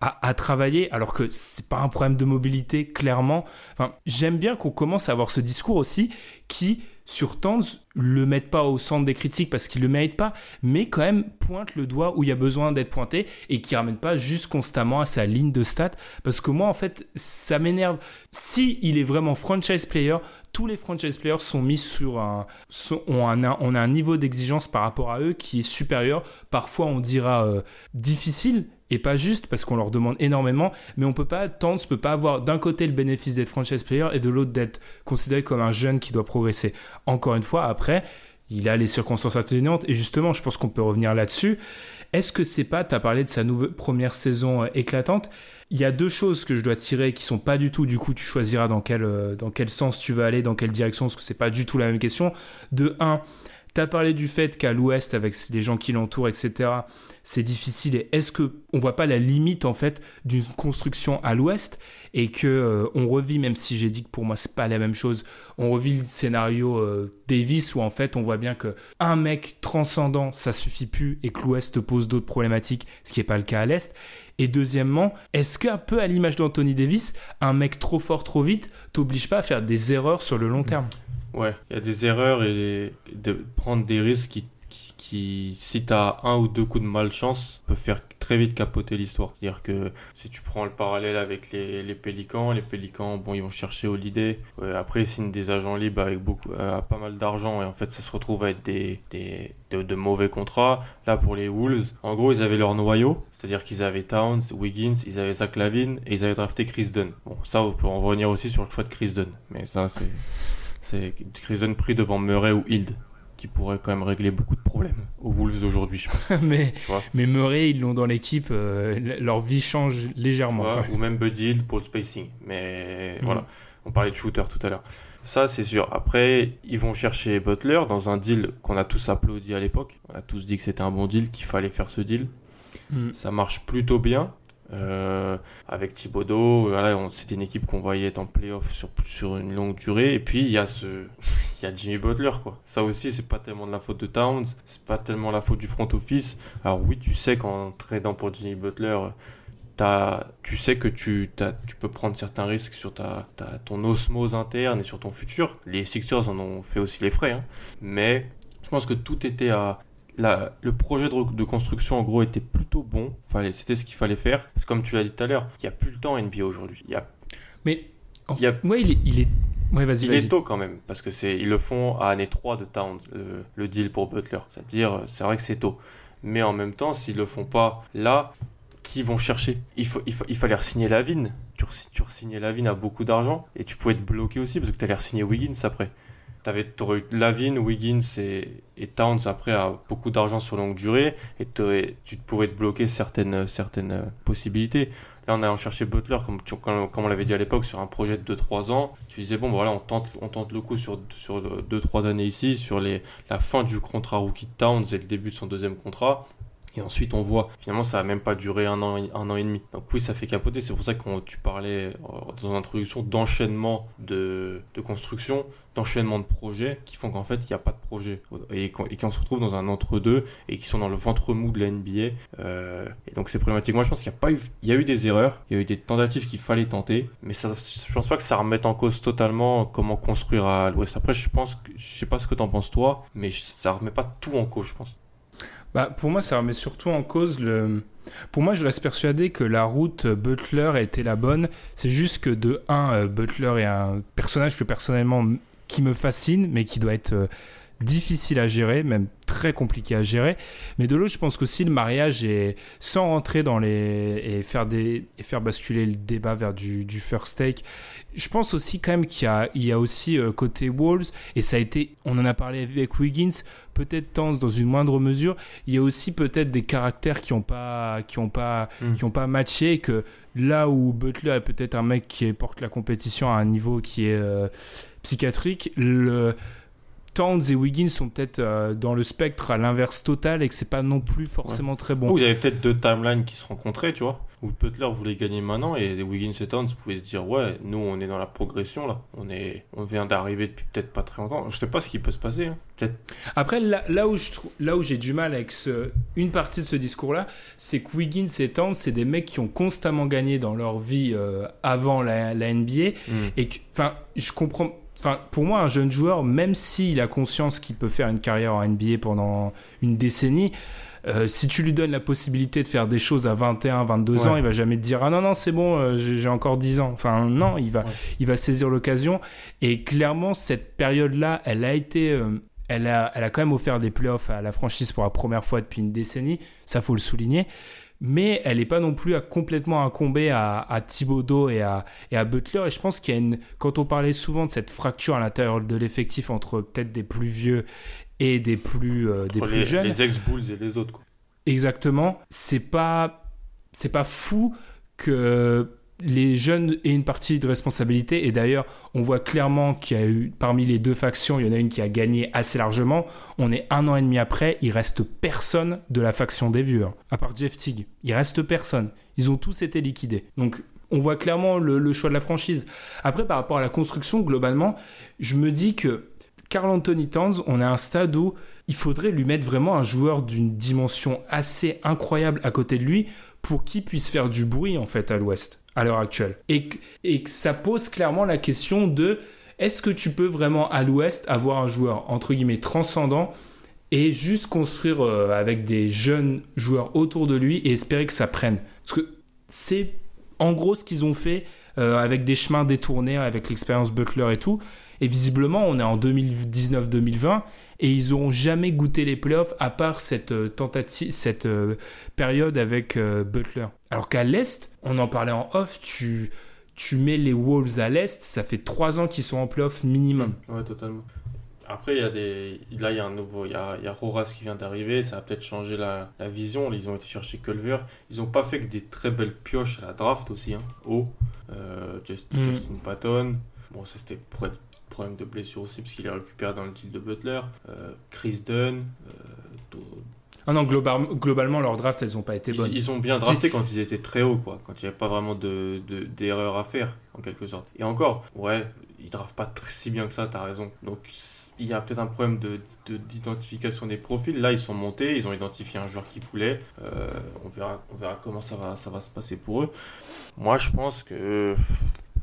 à travailler, alors que c'est pas un problème de mobilité clairement. Enfin, j'aime bien qu'on commence à avoir ce discours aussi qui sur Towns le mette pas au centre des critiques parce qu'il le mérite pas, mais quand même pointe le doigt où il y a besoin d'être pointé et qui ramène pas juste constamment à sa ligne de stats, parce que moi en fait ça m'énerve. Si il est vraiment franchise player, tous les franchise players sont mis sur on a un niveau d'exigence par rapport à eux qui est supérieur, parfois on dira difficile et pas juste parce qu'on leur demande énormément, mais on peut pas attendre, on peut pas avoir d'un côté le bénéfice d'être franchise player et de l'autre d'être considéré comme un jeune qui doit progresser. Encore une fois, après il a les circonstances atténuantes et justement je pense qu'on peut revenir là-dessus. Est-ce que c'est pas, t'as parlé de sa première saison éclatante, il y a 2 choses que je dois tirer qui sont pas du tout, du coup tu choisiras dans quel sens tu vas aller, dans quelle direction, parce que c'est pas du tout la même question. De 1, T'as parlé du fait qu'à l'Ouest, avec les gens qui l'entourent, etc., c'est difficile. Et est-ce qu'on ne voit pas la limite, en fait, d'une construction à l'Ouest et qu'on revit, même si j'ai dit que pour moi, c'est pas la même chose, on revit le scénario Davis où, en fait, on voit bien qu'un mec transcendant, ça ne suffit plus et que l'Ouest pose d'autres problématiques, ce qui n'est pas le cas à l'Est. Et deuxièmement, est-ce qu'un peu à l'image d'Anthony Davis, un mec trop fort, trop vite, t'oblige pas à faire des erreurs sur le long terme ? Ouais, il y a des erreurs et de prendre des risques qui si t'as un ou deux coups de malchance, peut faire très vite capoter l'histoire. C'est-à-dire que si tu prends le parallèle avec les Pélicans, bon, ils vont chercher Holiday. Ouais, après, ils signent des agents libres avec pas mal d'argent et en fait, ça se retrouve à être de mauvais contrats. Là, pour les Wolves, en gros, ils avaient leur noyau, c'est-à-dire qu'ils avaient Towns, Wiggins, ils avaient Zach LaVine et ils avaient drafté Kris Dunn. Bon, ça, on peut en revenir aussi sur le choix de Kris Dunn, mais ça, c'est Kris Dunn pris devant Moret ou Hild, qui pourrait quand même régler beaucoup de problèmes aux Wolves aujourd'hui, je pense. mais Moret, ils l'ont dans l'équipe, leur vie change légèrement. Vois, ou même Buddy Hield pour le spacing. Mais voilà, on parlait de shooter tout à l'heure. Ça, c'est sûr. Après, ils vont chercher Butler dans un deal qu'on a tous applaudi à l'époque. On a tous dit que c'était un bon deal, qu'il fallait faire ce deal. Ça marche plutôt bien. Avec Thiodeau, voilà, c'était une équipe qu'on voyait être en play-off sur une longue durée. Et puis il y a Jimmy Butler, quoi. Ça aussi, c'est pas tellement de la faute de Towns, c'est pas tellement la faute du front office. Alors oui, tu sais qu'en tradant pour Jimmy Butler, tu sais que tu peux prendre certains risques sur ton osmose interne et sur ton futur. Les Sixers en ont fait aussi les frais, hein. Mais je pense que tout était à... Le projet de construction, en gros, était plutôt bon. C'était ce qu'il fallait faire. Parce que comme tu l'as dit tout à l'heure, il n'y a plus le temps NBA aujourd'hui. Il est tôt quand même. Parce qu'ils le font à année 3 de Towns, le deal pour Butler. C'est-à-dire, c'est vrai que c'est tôt. Mais en même temps, s'ils ne le font pas là, qui vont chercher ? Il fallait re-signer LaVine. Tu re-signais LaVine à beaucoup d'argent. Et tu pouvais te bloquer aussi parce que tu allais re-signer Wiggins après. T'aurais eu LaVine, Wiggins et Towns après à beaucoup d'argent sur longue durée et tu pouvais te bloquer certaines possibilités. Là, on allait en chercher Butler, comme on l'avait dit à l'époque, sur un projet de 2-3 ans. Tu disais, bon, voilà, on tente le coup sur 2-3 années ici, sur la fin du contrat rookie de Towns et le début de son deuxième contrat. Et ensuite, on voit, finalement, ça n'a même pas duré un an et demi. Donc oui, ça fait capoter. C'est pour ça que tu parlais dans l'introduction d'enchaînement de construction, d'enchaînement de projets qui font qu'en fait, il n'y a pas de projet. Et qu'on se retrouve dans un entre-deux et qui sont dans le ventre mou de la NBA. Et donc, c'est problématique. Moi, je pense qu'il y a eu des erreurs, il y a eu des tentatives qu'il fallait tenter. Mais ça, je ne pense pas que ça remette en cause totalement comment construire à l'Ouest. Après, je ne sais pas ce que tu en penses, toi, mais ça ne remet pas tout en cause, je pense. Bah, pour moi, ça remet surtout en cause le... Pour moi, je reste persuadé que la route Butler a été la bonne. C'est juste que de 1, Butler est un personnage que personnellement, qui me fascine, mais qui doit être difficile à gérer, même très compliqué à gérer. Mais de l'autre, je pense qu'aussi le mariage est... Sans rentrer dans les... Et faire basculer le débat vers du first take. Je pense aussi quand même qu'il y a aussi côté Wolves, et ça a été... On en a parlé avec Wiggins... peut-être Towns dans une moindre mesure, il y a aussi peut-être des caractères qui ont pas matché, que là où Butler est peut-être un mec qui porte la compétition à un niveau qui est psychiatrique, Towns et Wiggins sont peut-être dans le spectre à l'inverse total et que c'est pas non plus forcément très bon. Ou il y avait peut-être deux timelines qui se rencontraient, tu vois, où Butler voulait gagner maintenant et Wiggins et Towns pouvaient se dire ouais, nous on est dans la progression là, on vient d'arriver depuis peut-être pas très longtemps. Je sais pas ce qui peut se passer, hein. Peut-être. Après là où j'ai du mal avec une partie de ce discours-là, c'est que Wiggins et Towns, c'est des mecs qui ont constamment gagné dans leur vie avant la NBA et enfin je comprends. Enfin, pour moi, un jeune joueur, même s'il a conscience qu'il peut faire une carrière en NBA pendant une décennie, si tu lui donnes la possibilité de faire des choses à 21, 22 ans, il va jamais te dire « Ah non, c'est bon, j'ai encore 10 ans ». Enfin, non, il va saisir l'occasion. Et clairement, cette période-là, elle a été... elle a quand même offert des playoffs à la franchise pour la première fois depuis une décennie. Ça, faut le souligner. Mais elle n'est pas non plus complètement incombée à Thiodeau et à Butler. Et je pense qu'il y a quand on parlait souvent de cette fracture à l'intérieur de l'effectif entre peut-être des plus vieux et des plus jeunes. Les ex-Bulls et les autres, quoi. Exactement. C'est pas fou que les jeunes aient une partie de responsabilité. Et d'ailleurs, on voit clairement qu'il y a eu, parmi les deux factions, il y en a une qui a gagné assez largement. On est 1 an et demi après, il reste personne de la faction des vieux, hein. À part Jeff Teague, il reste personne. Ils ont tous été liquidés. Donc, on voit clairement le choix de la franchise. Après, par rapport à la construction, globalement, je me dis que Karl-Anthony Towns, on a un stade où il faudrait lui mettre vraiment un joueur d'une dimension assez incroyable à côté de lui pour qu'il puisse faire du bruit, en fait, à l'Ouest, à l'heure actuelle. Et que ça pose clairement la question de est-ce que tu peux vraiment, à l'Ouest, avoir un joueur, entre guillemets, transcendant et juste construire avec des jeunes joueurs autour de lui et espérer que ça prenne. Parce que c'est en gros ce qu'ils ont fait avec des chemins détournés, avec l'expérience Butler et tout. Et visiblement, on est en 2019-2020 et ils n'auront jamais goûté les playoffs à part cette période avec Butler. Alors qu'à l'Est, on en parlait en off, tu mets les Wolves à l'Est, ça fait 3 ans qu'ils sont en playoffs minimum. Ouais, totalement. Après, il y a Roras qui vient d'arriver, ça a peut-être changé la vision. Ils ont été chercher Culver, ils n'ont pas fait que des très belles pioches à la draft aussi, hein. Justin Patton, bon ça c'était problème de blessure aussi parce qu'il est récupéré dans le titre de Butler, Kris Dunn. Globalement leurs drafts elles n'ont pas été bonnes. Ils ont bien drafté quand ils étaient très hauts, quoi, quand il n'y avait pas vraiment d'erreur à faire en quelque sorte. Et encore, ouais, ils draftent pas si bien que ça, t'as raison. Donc il y a peut-être un problème d'identification des profils. Là, ils sont montés, ils ont identifié un joueur qui voulait. On verra comment ça va se passer pour eux. Moi, je pense que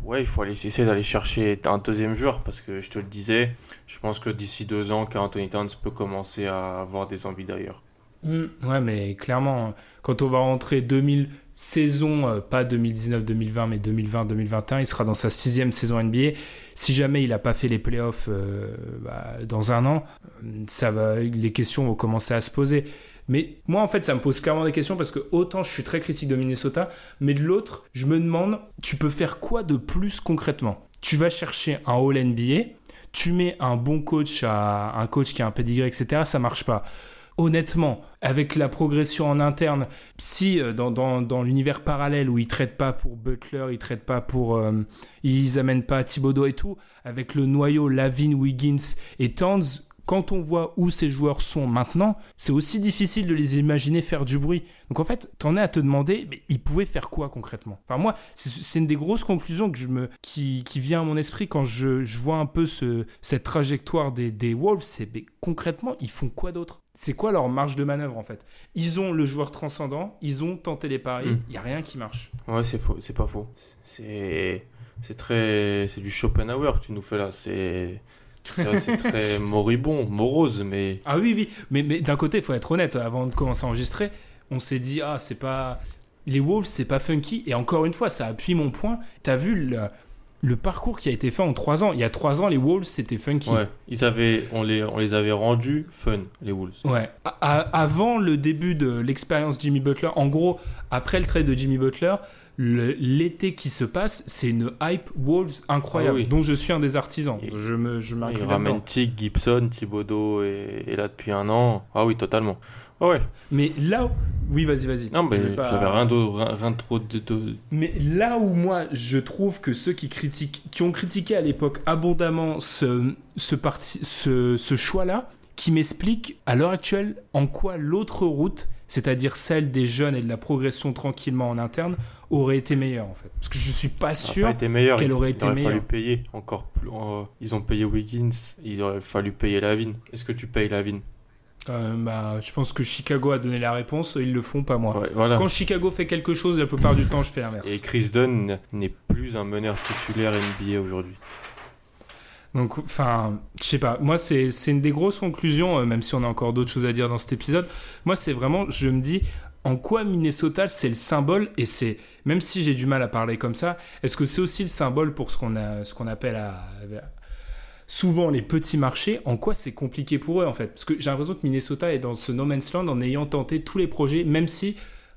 ouais, il faut essayer d'aller chercher un deuxième joueur parce que je te le disais, je pense que d'ici 2 ans, Karl-Anthony Towns peut commencer à avoir des envies d'ailleurs. Ouais, mais clairement, quand on va rentrer 2000 saisons, pas 2019-2020, mais 2020-2021, il sera dans sa 6e saison NBA. Si jamais il n'a pas fait les playoffs dans 1 an, les questions vont commencer à se poser. Mais moi, en fait, ça me pose clairement des questions parce que autant je suis très critique de Minnesota, mais de l'autre, je me demande, tu peux faire quoi de plus concrètement ? Tu vas chercher un All-NBA, tu mets un bon coach, un coach qui a un pedigree, etc., ça ne marche pas. Honnêtement, avec la progression en interne, si dans l'univers parallèle où ils ne traitent pas pour Butler, ils ne traitent pas pour... ils n'amènent pas Thiodeau et tout, avec le noyau LaVine, Wiggins et Towns, quand on voit où ces joueurs sont maintenant, c'est aussi difficile de les imaginer faire du bruit. Donc en fait, t'en es à te demander, mais ils pouvaient faire quoi concrètement ? Enfin moi, c'est une des grosses conclusions qui vient à mon esprit quand je vois un peu cette trajectoire des Wolves, c'est mais concrètement, ils font quoi d'autre ? C'est quoi leur marge de manœuvre en fait ? Ils ont le joueur transcendant, ils ont tenté les paris, il n'y a rien qui marche. Ouais, c'est faux, c'est pas faux. C'est du Schopenhauer que tu nous fais là, c'est très moribond, morose, mais... Ah oui, mais d'un côté, il faut être honnête, avant de commencer à enregistrer, on s'est dit, c'est pas... Les Wolves, c'est pas funky, et encore une fois, ça appuie mon point, t'as vu le parcours qui a été fait en 3 ans, il y a 3 ans, les Wolves, c'était funky. Ouais, on les avait rendus fun, les Wolves. Ouais, avant le début de l'expérience Jimmy Butler, en gros, après le trade de Jimmy Butler... L'été qui se passe, c'est une hype Wolves incroyable, dont je suis un des artisans. Je m'inclus là-dedans. Ils ramènent Teague, Gibson, Thiodeau et là depuis 1 an. Ah oui, totalement. Ah ouais. Mais là où... Oui, vas-y. Non, mais j'avais rien de trop de... Mais là où moi, je trouve que ceux qui ont critiqué à l'époque abondamment ce choix-là, qui m'explique à l'heure actuelle en quoi l'autre route, c'est-à-dire celle des jeunes et de la progression tranquillement en interne, aurait été meilleure en fait. Parce que je ne suis pas sûr qu'elle aurait été meilleure. Il aurait fallu payer encore plus. Ils ont payé Wiggins, il aurait fallu payer LaVine. Est-ce que tu payes LaVine ? Je pense que Chicago a donné la réponse, ils le font, pas moi. Ouais, voilà. Quand Chicago fait quelque chose, la plupart du temps, je fais l'inverse. Et Kris Dunn n'est plus un meneur titulaire NBA aujourd'hui. Donc, enfin, je sais pas. Moi, c'est une des grosses conclusions, même si on a encore d'autres choses à dire dans cet épisode. Moi, c'est vraiment, je me dis, en quoi Minnesota, c'est le symbole, et c'est, même si j'ai du mal à parler comme ça, est-ce que c'est aussi le symbole pour ce qu'on appelle souvent les petits marchés, en quoi c'est compliqué pour eux, en fait. Parce que j'ai l'impression que Minnesota est dans ce no man's land en ayant tenté tous les projets, même si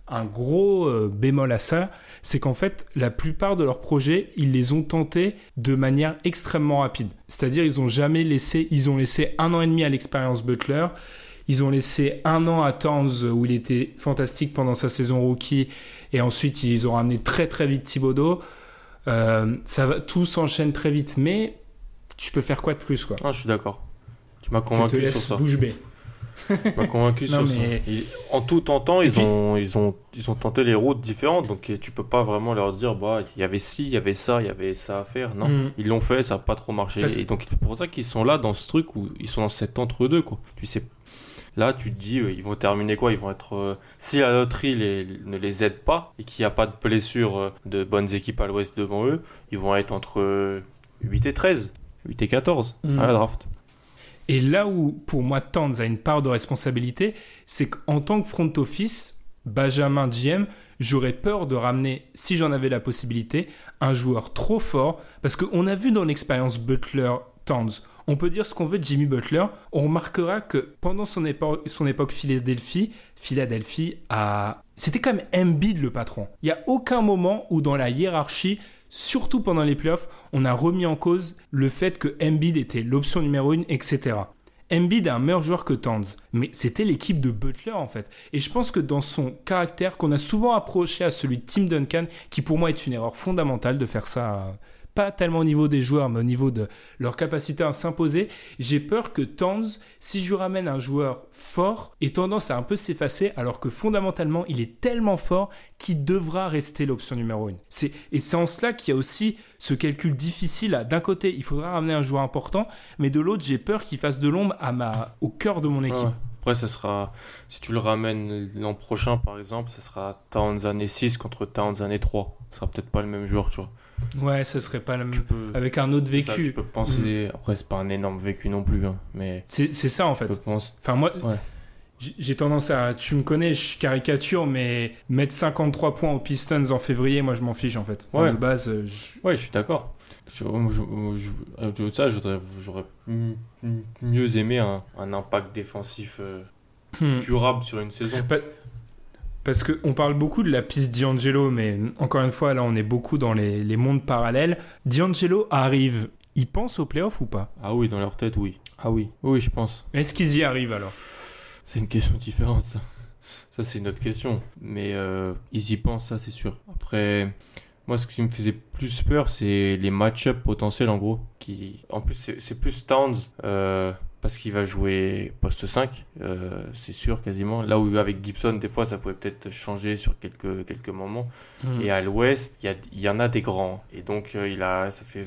un gros bémol à ça, c'est qu'en fait, la plupart de leurs projets, ils les ont tentés de manière extrêmement rapide. C'est-à-dire, ils ont laissé 1 an et demi à l'expérience Butler, ils ont laissé 1 an à Towns où il était fantastique pendant sa saison rookie Et ensuite, ils ont ramené très très vite Thiodeau. Tout s'enchaîne très vite, mais tu peux faire quoi de plus, quoi. Ah, je suis d'accord. Tu m'as convaincu sur ça. Je te laisse bouche bée. Tu m'as convaincu sur ça. En tout temps, ils ont tenté les routes différentes, donc tu peux pas vraiment leur dire bah il y avait ci, il y avait ça, il y avait ça à faire. Non, ils l'ont fait, ça a pas trop marché. Et donc c'est pour ça qu'ils sont là dans ce truc où ils sont dans cet entre-deux, quoi. Tu sais. Là, tu te dis, ils vont terminer quoi ? Ils vont être. Si la loterie ne les aide pas et qu'il n'y a pas de blessures de bonnes équipes à l'ouest devant eux, ils vont être entre 8 et 13, 8 et 14 à la draft. Et là où, pour moi, Towns a une part de responsabilité, c'est qu'en tant que front office, Benjamin GM, j'aurais peur de ramener, si j'en avais la possibilité, un joueur trop fort. Parce qu'on a vu dans l'expérience Butler-Towns. On peut dire ce qu'on veut de Jimmy Butler. On remarquera que pendant son époque Philadelphie a... C'était quand même Embiid le patron. Il n'y a aucun moment où dans la hiérarchie, surtout pendant les playoffs, on a remis en cause le fait que Embiid était l'option numéro 1, etc. Embiid est un meilleur joueur que Towns. Mais c'était l'équipe de Butler en fait. Et je pense que dans son caractère, qu'on a souvent approché à celui de Tim Duncan, qui pour moi est une erreur fondamentale de faire ça... Pas tellement au niveau des joueurs, mais au niveau de leur capacité à s'imposer. J'ai peur que Towns, si je ramène un joueur fort, ait tendance à un peu s'effacer, alors que fondamentalement, il est tellement fort qu'il devra rester l'option numéro 1. C'est en cela qu'il y a aussi ce calcul difficile. D'un côté, il faudra ramener un joueur important, mais de l'autre, j'ai peur qu'il fasse de l'ombre au cœur de mon équipe. Ah ouais. Après, ça sera, si tu le ramènes l'an prochain, par exemple, ça sera Towns année 6 contre Towns année 3. Ce sera peut-être pas le même joueur, tu vois. Ouais, ça serait pas le même. Avec un autre vécu. Ça, tu peux penser. Après, c'est pas un énorme vécu non plus, hein, mais. C'est ça en fait. Enfin, moi, j'ai tendance à. Tu me connais, je caricature, mais mettre 53 points aux Pistons en février, moi, je m'en fiche en fait. Ouais. De base, je suis d'accord. J'aurais mieux aimé un impact défensif durable sur une saison. Parce qu'on parle beaucoup de la piste D'Angelo, mais encore une fois, là, on est beaucoup dans les mondes parallèles. D'Angelo arrive. Ils pensent aux playoffs ou pas ? Ah oui, dans leur tête, oui. Ah oui, oui, je pense. Est-ce qu'ils y arrivent alors ? C'est une question différente, ça. Ça, c'est une autre question. Mais ils y pensent, ça, c'est sûr. Après, moi, ce qui me faisait plus peur, c'est les match-ups potentiels, en gros. En plus, c'est plus Towns... parce qu'il va jouer poste 5, c'est sûr quasiment. Là où avec Gibson, des fois, ça pouvait peut-être changer sur quelques moments. Et à l'ouest, il y en a des grands. Et donc, ça fait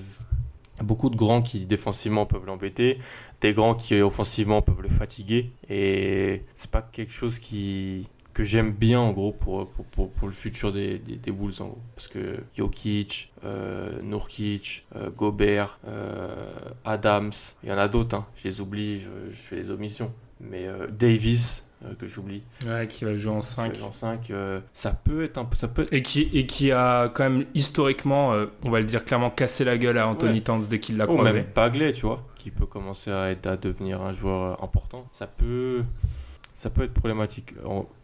beaucoup de grands qui, défensivement, peuvent l'embêter. Des grands qui, offensivement, peuvent le fatiguer. Et c'est pas quelque chose que j'aime bien, en gros, pour le futur des Bulls, en gros. Parce que Jokic, Nurkic, Gobert, Adams, il y en a d'autres, hein. Je les oublie, je fais les omissions. Mais Davis, que j'oublie. Ouais, qui va jouer en 5. Ça peut être un peu... Et qui a quand même, historiquement, on va le dire clairement, cassé la gueule à Anthony Towns dès qu'il l'a croisé. Ou même Bagley, tu vois, qui peut commencer à devenir un joueur important. Ça peut être problématique.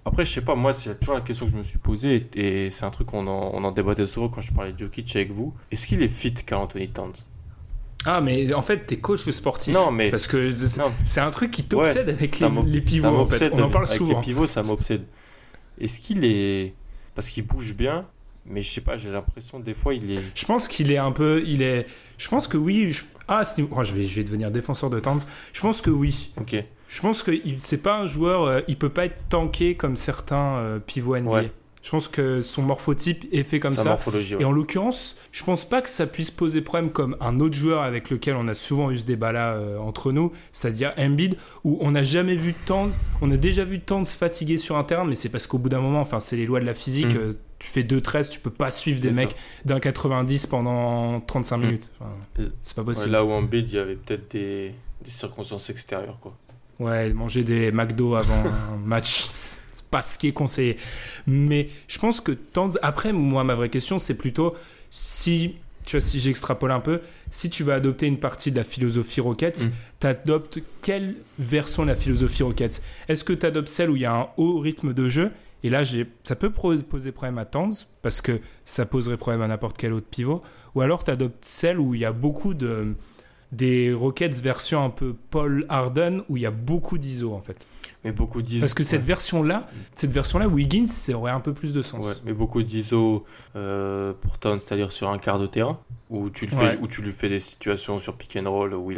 Après, je sais pas, moi, c'est toujours la question que je me suis posée, et c'est un truc qu'on en débattait souvent quand je parlais de Jokic avec vous. Est-ce qu'il est fit, Karl-Anthony Towns ? Ah, mais en fait, t'es coach sportif. Non, mais. Parce que c'est un truc qui t'obsède avec les pivots, en fait. On en parle souvent. Avec les pivots, ça m'obsède. Est-ce qu'il est. Parce qu'il bouge bien, mais je sais pas, j'ai l'impression, des fois, il est. Je pense qu'il est un peu. Je pense que oui. Je vais devenir défenseur de Towns. Je pense que oui. Ok. Je pense que c'est pas un joueur, il peut pas être tanké comme certains pivots NBA. Ouais. Je pense que son morphotype est fait comme ça. Et en l'occurrence, je pense pas que ça puisse poser problème comme un autre joueur avec lequel on a souvent eu ce débat-là entre nous, c'est-à-dire Embiid, où on a déjà vu Towns se fatiguer sur un terrain, mais c'est parce qu'au bout d'un moment, enfin, c'est les lois de la physique. Tu fais 2-13, tu peux pas suivre des mecs d'un 90 pendant 35 minutes. Enfin, c'est pas possible. Ouais, là où Embiid, il y avait peut-être des circonstances extérieures, quoi. Ouais, manger des McDo avant un match, c'est pas ce qui est conseillé. Mais je pense que Towns... Après, moi, ma vraie question, c'est plutôt si j'extrapole un peu, si tu vas adopter une partie de la philosophie Rockets, t'adoptes quelle version de la philosophie Rockets ? Est-ce que t'adoptes celle où il y a un haut rythme de jeu ? Et là, ça peut poser problème à Towns, parce que ça poserait problème à n'importe quel autre pivot. Ou alors, t'adoptes celle où il y a beaucoup de... des Rockets version un peu Paul Harden où il y a beaucoup d'iso en fait. Mais beaucoup d'iso. Parce que cette version-là, Wiggins, ça aurait un peu plus de sens. Ouais, mais beaucoup d'iso pour Towns, c'est-à-dire sur un quart de terrain où tu lui fais des situations sur pick and roll où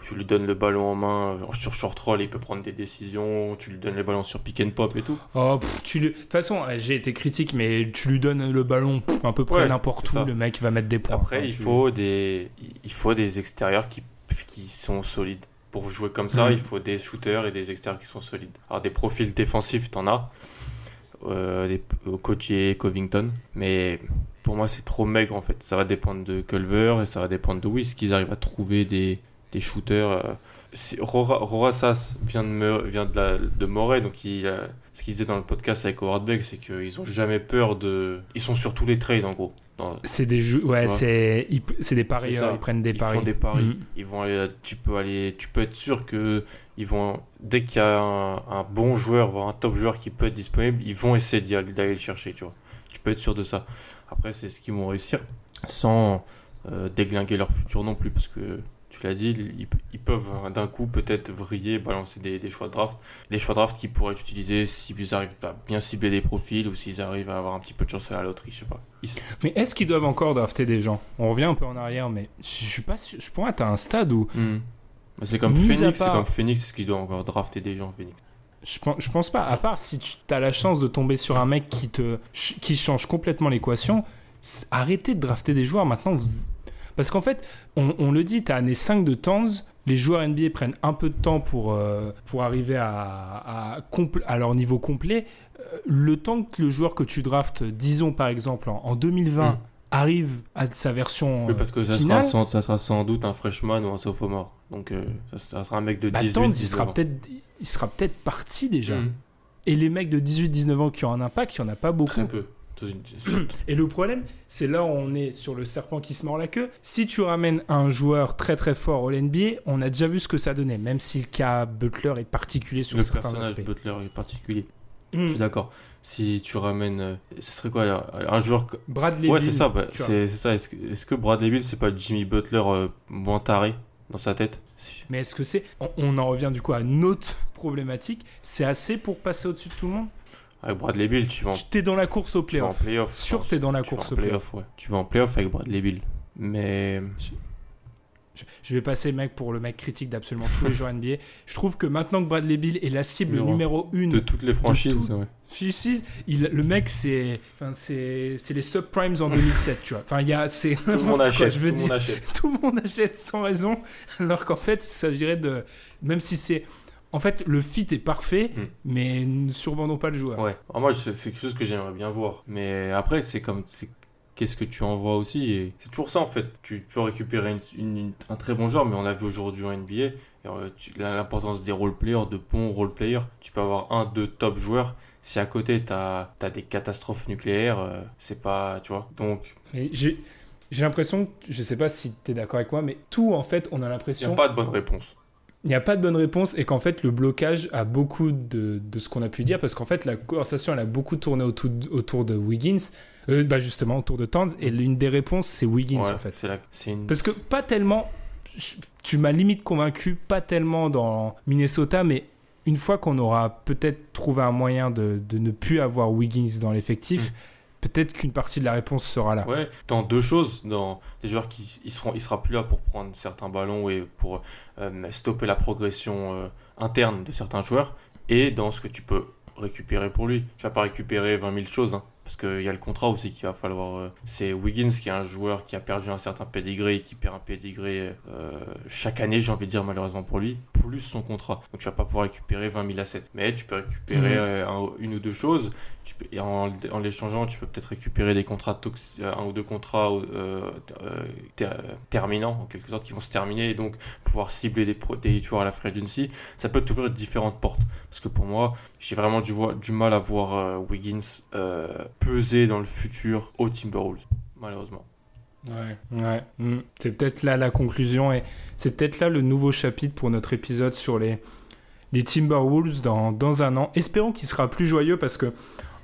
tu lui donnes le ballon en main, sur short roll, il peut prendre des décisions, tu lui donnes le ballon sur pick and pop et tout. De toute façon, j'ai été critique, mais tu lui donnes le ballon à peu près n'importe où, ça. Le mec va mettre des points. Après, il faut des extérieurs qui sont solides. Pour jouer comme ça, il faut des shooters et des extérieurs qui sont solides. Alors, des profils défensifs, t'en as. Coach et Covington. Mais pour moi, c'est trop maigre, en fait. Ça va dépendre de Culver et ça va dépendre de Wiz, qu'ils arrivent à trouver des shooters. Rosas vient de Moret, donc ce qu'il disait dans le podcast avec Howard Beck, c'est qu'ils ont jamais peur de... Ils sont sur tous les trades, en gros. C'est des parieurs, ils prennent des paris. Ils font des paris. Ils vont tu peux être sûr que dès qu'il y a un bon joueur, voire un top joueur qui peut être disponible, ils vont essayer d'aller le chercher, tu vois. Tu peux être sûr de ça. Après, c'est ce qu'ils vont réussir sans déglinguer leur futur non plus, parce que tu l'as dit, ils peuvent d'un coup peut-être vriller, balancer des choix de draft. Des choix de draft qu'ils pourraient utiliser s'ils arrivent à bien cibler des profils ou s'ils arrivent à avoir un petit peu de chance à la loterie, je sais pas. Mais est-ce qu'ils doivent encore drafter des gens ? On revient un peu en arrière, mais je suis pas sûr. Je pense que t'as un stade où... C'est comme Phoenix, est-ce qu'ils doivent encore drafter des gens, Phoenix ? Je pense pas, à part si tu as la chance de tomber sur un mec qui change complètement l'équation. Arrêtez de drafter des joueurs, maintenant vous... Parce qu'en fait, on le dit, t'as année 5 de Towns, les joueurs NBA prennent un peu de temps pour arriver à leur niveau complet. Le temps que le joueur que tu draftes, disons par exemple en 2020, arrive à sa version finale... Oui, parce que ça sera sans doute un freshman ou un sophomore. Donc ça sera un mec de 18-19 ans. Towns, il sera peut-être parti déjà. Et les mecs de 18-19 ans qui ont un impact, il n'y en a pas beaucoup. Très peu. Et le problème, c'est là où on est sur le serpent qui se mord la queue. Si tu ramènes un joueur très très fort au NBA, on a déjà vu ce que ça donnait, même si le cas Butler est particulier sur certains aspects. Le personnage Butler est particulier. Je suis d'accord. Si tu ramènes, ce serait quoi un joueur Bradley Beal. Ouais, c'est ça. C'est ça. Est-ce que Bradley Beal, c'est pas Jimmy Butler moins taré dans sa tête ? Mais est-ce que c'est... On en revient du coup à notre problématique. C'est assez pour passer au-dessus de tout le monde ? Avec Bradley Beal, tu es dans la course au play-off. Tu vas en play-off avec Bradley Beal. Mais je vais passer mec pour le mec critique d'absolument tous les joueurs NBA. Je trouve que maintenant que Bradley Beal est la cible numéro 1 de toutes les franchises, le mec c'est les subprimes en 2007, tu vois. Enfin tout le monde achète sans raison, alors qu'en fait, il s'agirait de même si c'est... En fait, le fit est parfait, mais ne survendons pas le joueur. Ouais. Alors moi, c'est quelque chose que j'aimerais bien voir. Mais après, qu'est-ce que tu envoies aussi. Et c'est toujours ça, en fait. Tu peux récupérer un très bon joueur, mais on l'a vu aujourd'hui en NBA. Et l'importance des role-players, de bons role-players. Tu peux avoir 1, 2 top joueurs. Si à côté, t'as des catastrophes nucléaires, c'est pas... Tu vois. Donc... J'ai l'impression... Je sais pas si t'es d'accord avec moi, mais tout, en fait, on a l'impression... Il n'y a pas de bonne réponse. Il n'y a pas de bonne réponse et qu'en fait le blocage a beaucoup de ce qu'on a pu dire, parce qu'en fait la conversation elle a beaucoup tourné autour de Wiggins, justement autour de Towns, et l'une des réponses c'est Wiggins, en fait. Parce que pas tellement, tu m'as limite convaincu, pas tellement dans Minnesota, mais une fois qu'on aura peut-être trouvé un moyen de ne plus avoir Wiggins dans l'effectif, peut-être qu'une partie de la réponse sera là. Ouais, dans deux choses, dans des joueurs qui il sera plus là pour prendre certains ballons et pour stopper la progression interne de certains joueurs, et dans ce que tu peux récupérer pour lui. Tu vas pas récupérer 20 000 choses, parce qu'il y a le contrat aussi qu'il va falloir. C'est Wiggins qui est un joueur qui a perdu un certain pédigré, qui perd un pédigré chaque année, j'ai envie de dire, malheureusement pour lui, plus son contrat. Donc tu vas pas pouvoir récupérer 20 000 assets, mais tu peux récupérer une ou deux choses. Et en l'échangeant, tu peux peut-être récupérer des contrats un ou deux contrats terminants, en quelque sorte, qui vont se terminer, et donc pouvoir cibler des joueurs à la free agency. Ça peut t'ouvrir différentes portes, parce que pour moi, j'ai vraiment du mal à voir Wiggins peser dans le futur au Timberwolves, malheureusement. Ouais. C'est peut-être là la conclusion, et c'est peut-être là le nouveau chapitre pour notre épisode sur les Timberwolves dans un an. Espérons qu'il sera plus joyeux, parce que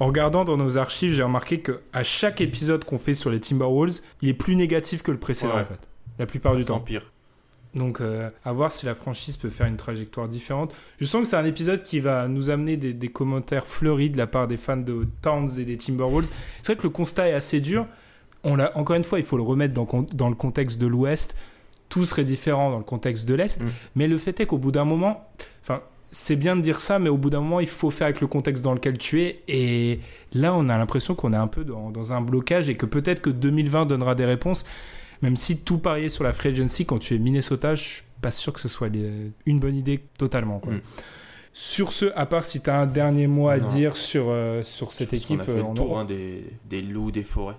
en regardant dans nos archives, j'ai remarqué qu'à chaque épisode qu'on fait sur les Timberwolves, il est plus négatif que le précédent, en fait. La plupart du temps. C'est pire. Donc, à voir si la franchise peut faire une trajectoire différente. Je sens que c'est un épisode qui va nous amener des commentaires fleuris de la part des fans de Towns et des Timberwolves. C'est vrai que le constat est assez dur. On l'a, encore une fois, il faut le remettre dans le contexte de l'Ouest. Tout serait différent dans le contexte de l'Est. Mmh. Mais le fait est qu'au bout d'un moment... c'est bien de dire ça, mais au bout d'un moment, il faut faire avec le contexte dans lequel tu es. Et là, on a l'impression qu'on est un peu dans un blocage et que peut-être que 2020 donnera des réponses. Même si tout parier sur la free agency, quand tu es Minnesota, je suis pas sûr que ce soit une bonne idée totalement. Quoi. Mm. Sur ce, à part si tu as un dernier mot à dire sur cette équipe. On a fait le tour des loups, des forêts.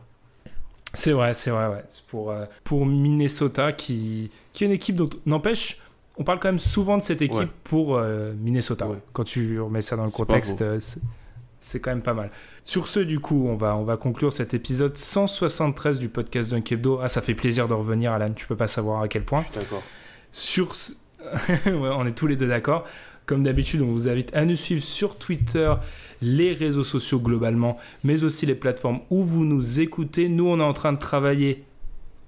C'est vrai. Ouais. C'est pour Minnesota qui est une équipe dont n'empêche... On parle quand même souvent de cette équipe pour Minnesota. Ouais. Quand tu remets ça dans le contexte, c'est quand même pas mal. Sur ce, du coup, on va conclure cet épisode 173 du podcast Dunk Hebdo. Ah, ça fait plaisir de revenir, Alan. Tu peux pas savoir à quel point. Je suis d'accord. On est tous les deux d'accord. Comme d'habitude, on vous invite à nous suivre sur Twitter, les réseaux sociaux globalement, mais aussi les plateformes où vous nous écoutez. Nous, on est en train de travailler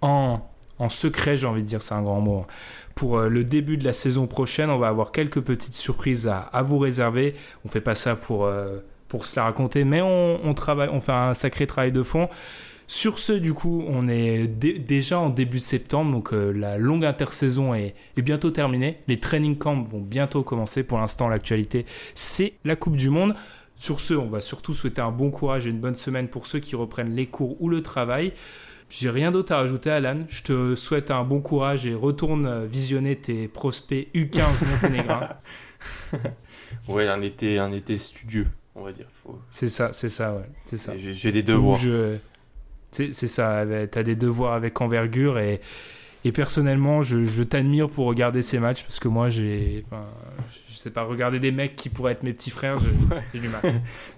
en secret, j'ai envie de dire, c'est un grand mot. Pour le début de la saison prochaine, on va avoir quelques petites surprises à vous réserver. On ne fait pas ça pour se la raconter, mais on travaille, on fait un sacré travail de fond. Sur ce, du coup, on est déjà en début septembre, donc la longue intersaison est bientôt terminée. Les training camps vont bientôt commencer. Pour l'instant, l'actualité, c'est la Coupe du Monde. Sur ce, on va surtout souhaiter un bon courage et une bonne semaine pour ceux qui reprennent les cours ou le travail. J'ai rien d'autre à rajouter, Alan. Je te souhaite un bon courage et retourne visionner tes prospects U15 monténégrins. Ouais, un été studieux, on va dire. C'est ça. J'ai des devoirs. C'est ça, t'as des devoirs avec envergure et personnellement, je t'admire pour regarder ces matchs parce que moi, je sais pas, regarder des mecs qui pourraient être mes petits frères, j'ai du mal.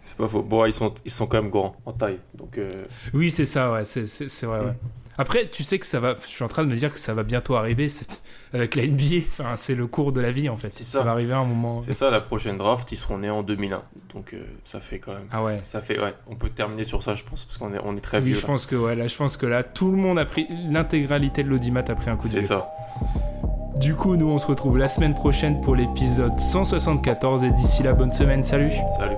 C'est pas faux. Bon, ils sont quand même grands en taille. Donc oui, c'est ça, ouais, c'est vrai. Ouais. Après, tu sais que ça va. Je suis en train de me dire que ça va bientôt arriver avec la NBA. Enfin, c'est le cours de la vie en fait. C'est ça. Ça va arriver à un moment. C'est ça, la prochaine draft, ils seront nés en 2001. Donc ça fait quand même. Ah ouais. Ça fait. Ouais. On peut terminer sur ça, je pense, parce qu'on est très vieux. Oui, je pense que là, tout le monde a pris l'intégralité de l'audimat a pris un coup de. C'est ça. Du coup, nous, on se retrouve la semaine prochaine pour l'épisode 174. Et d'ici là, bonne semaine. Salut. Salut.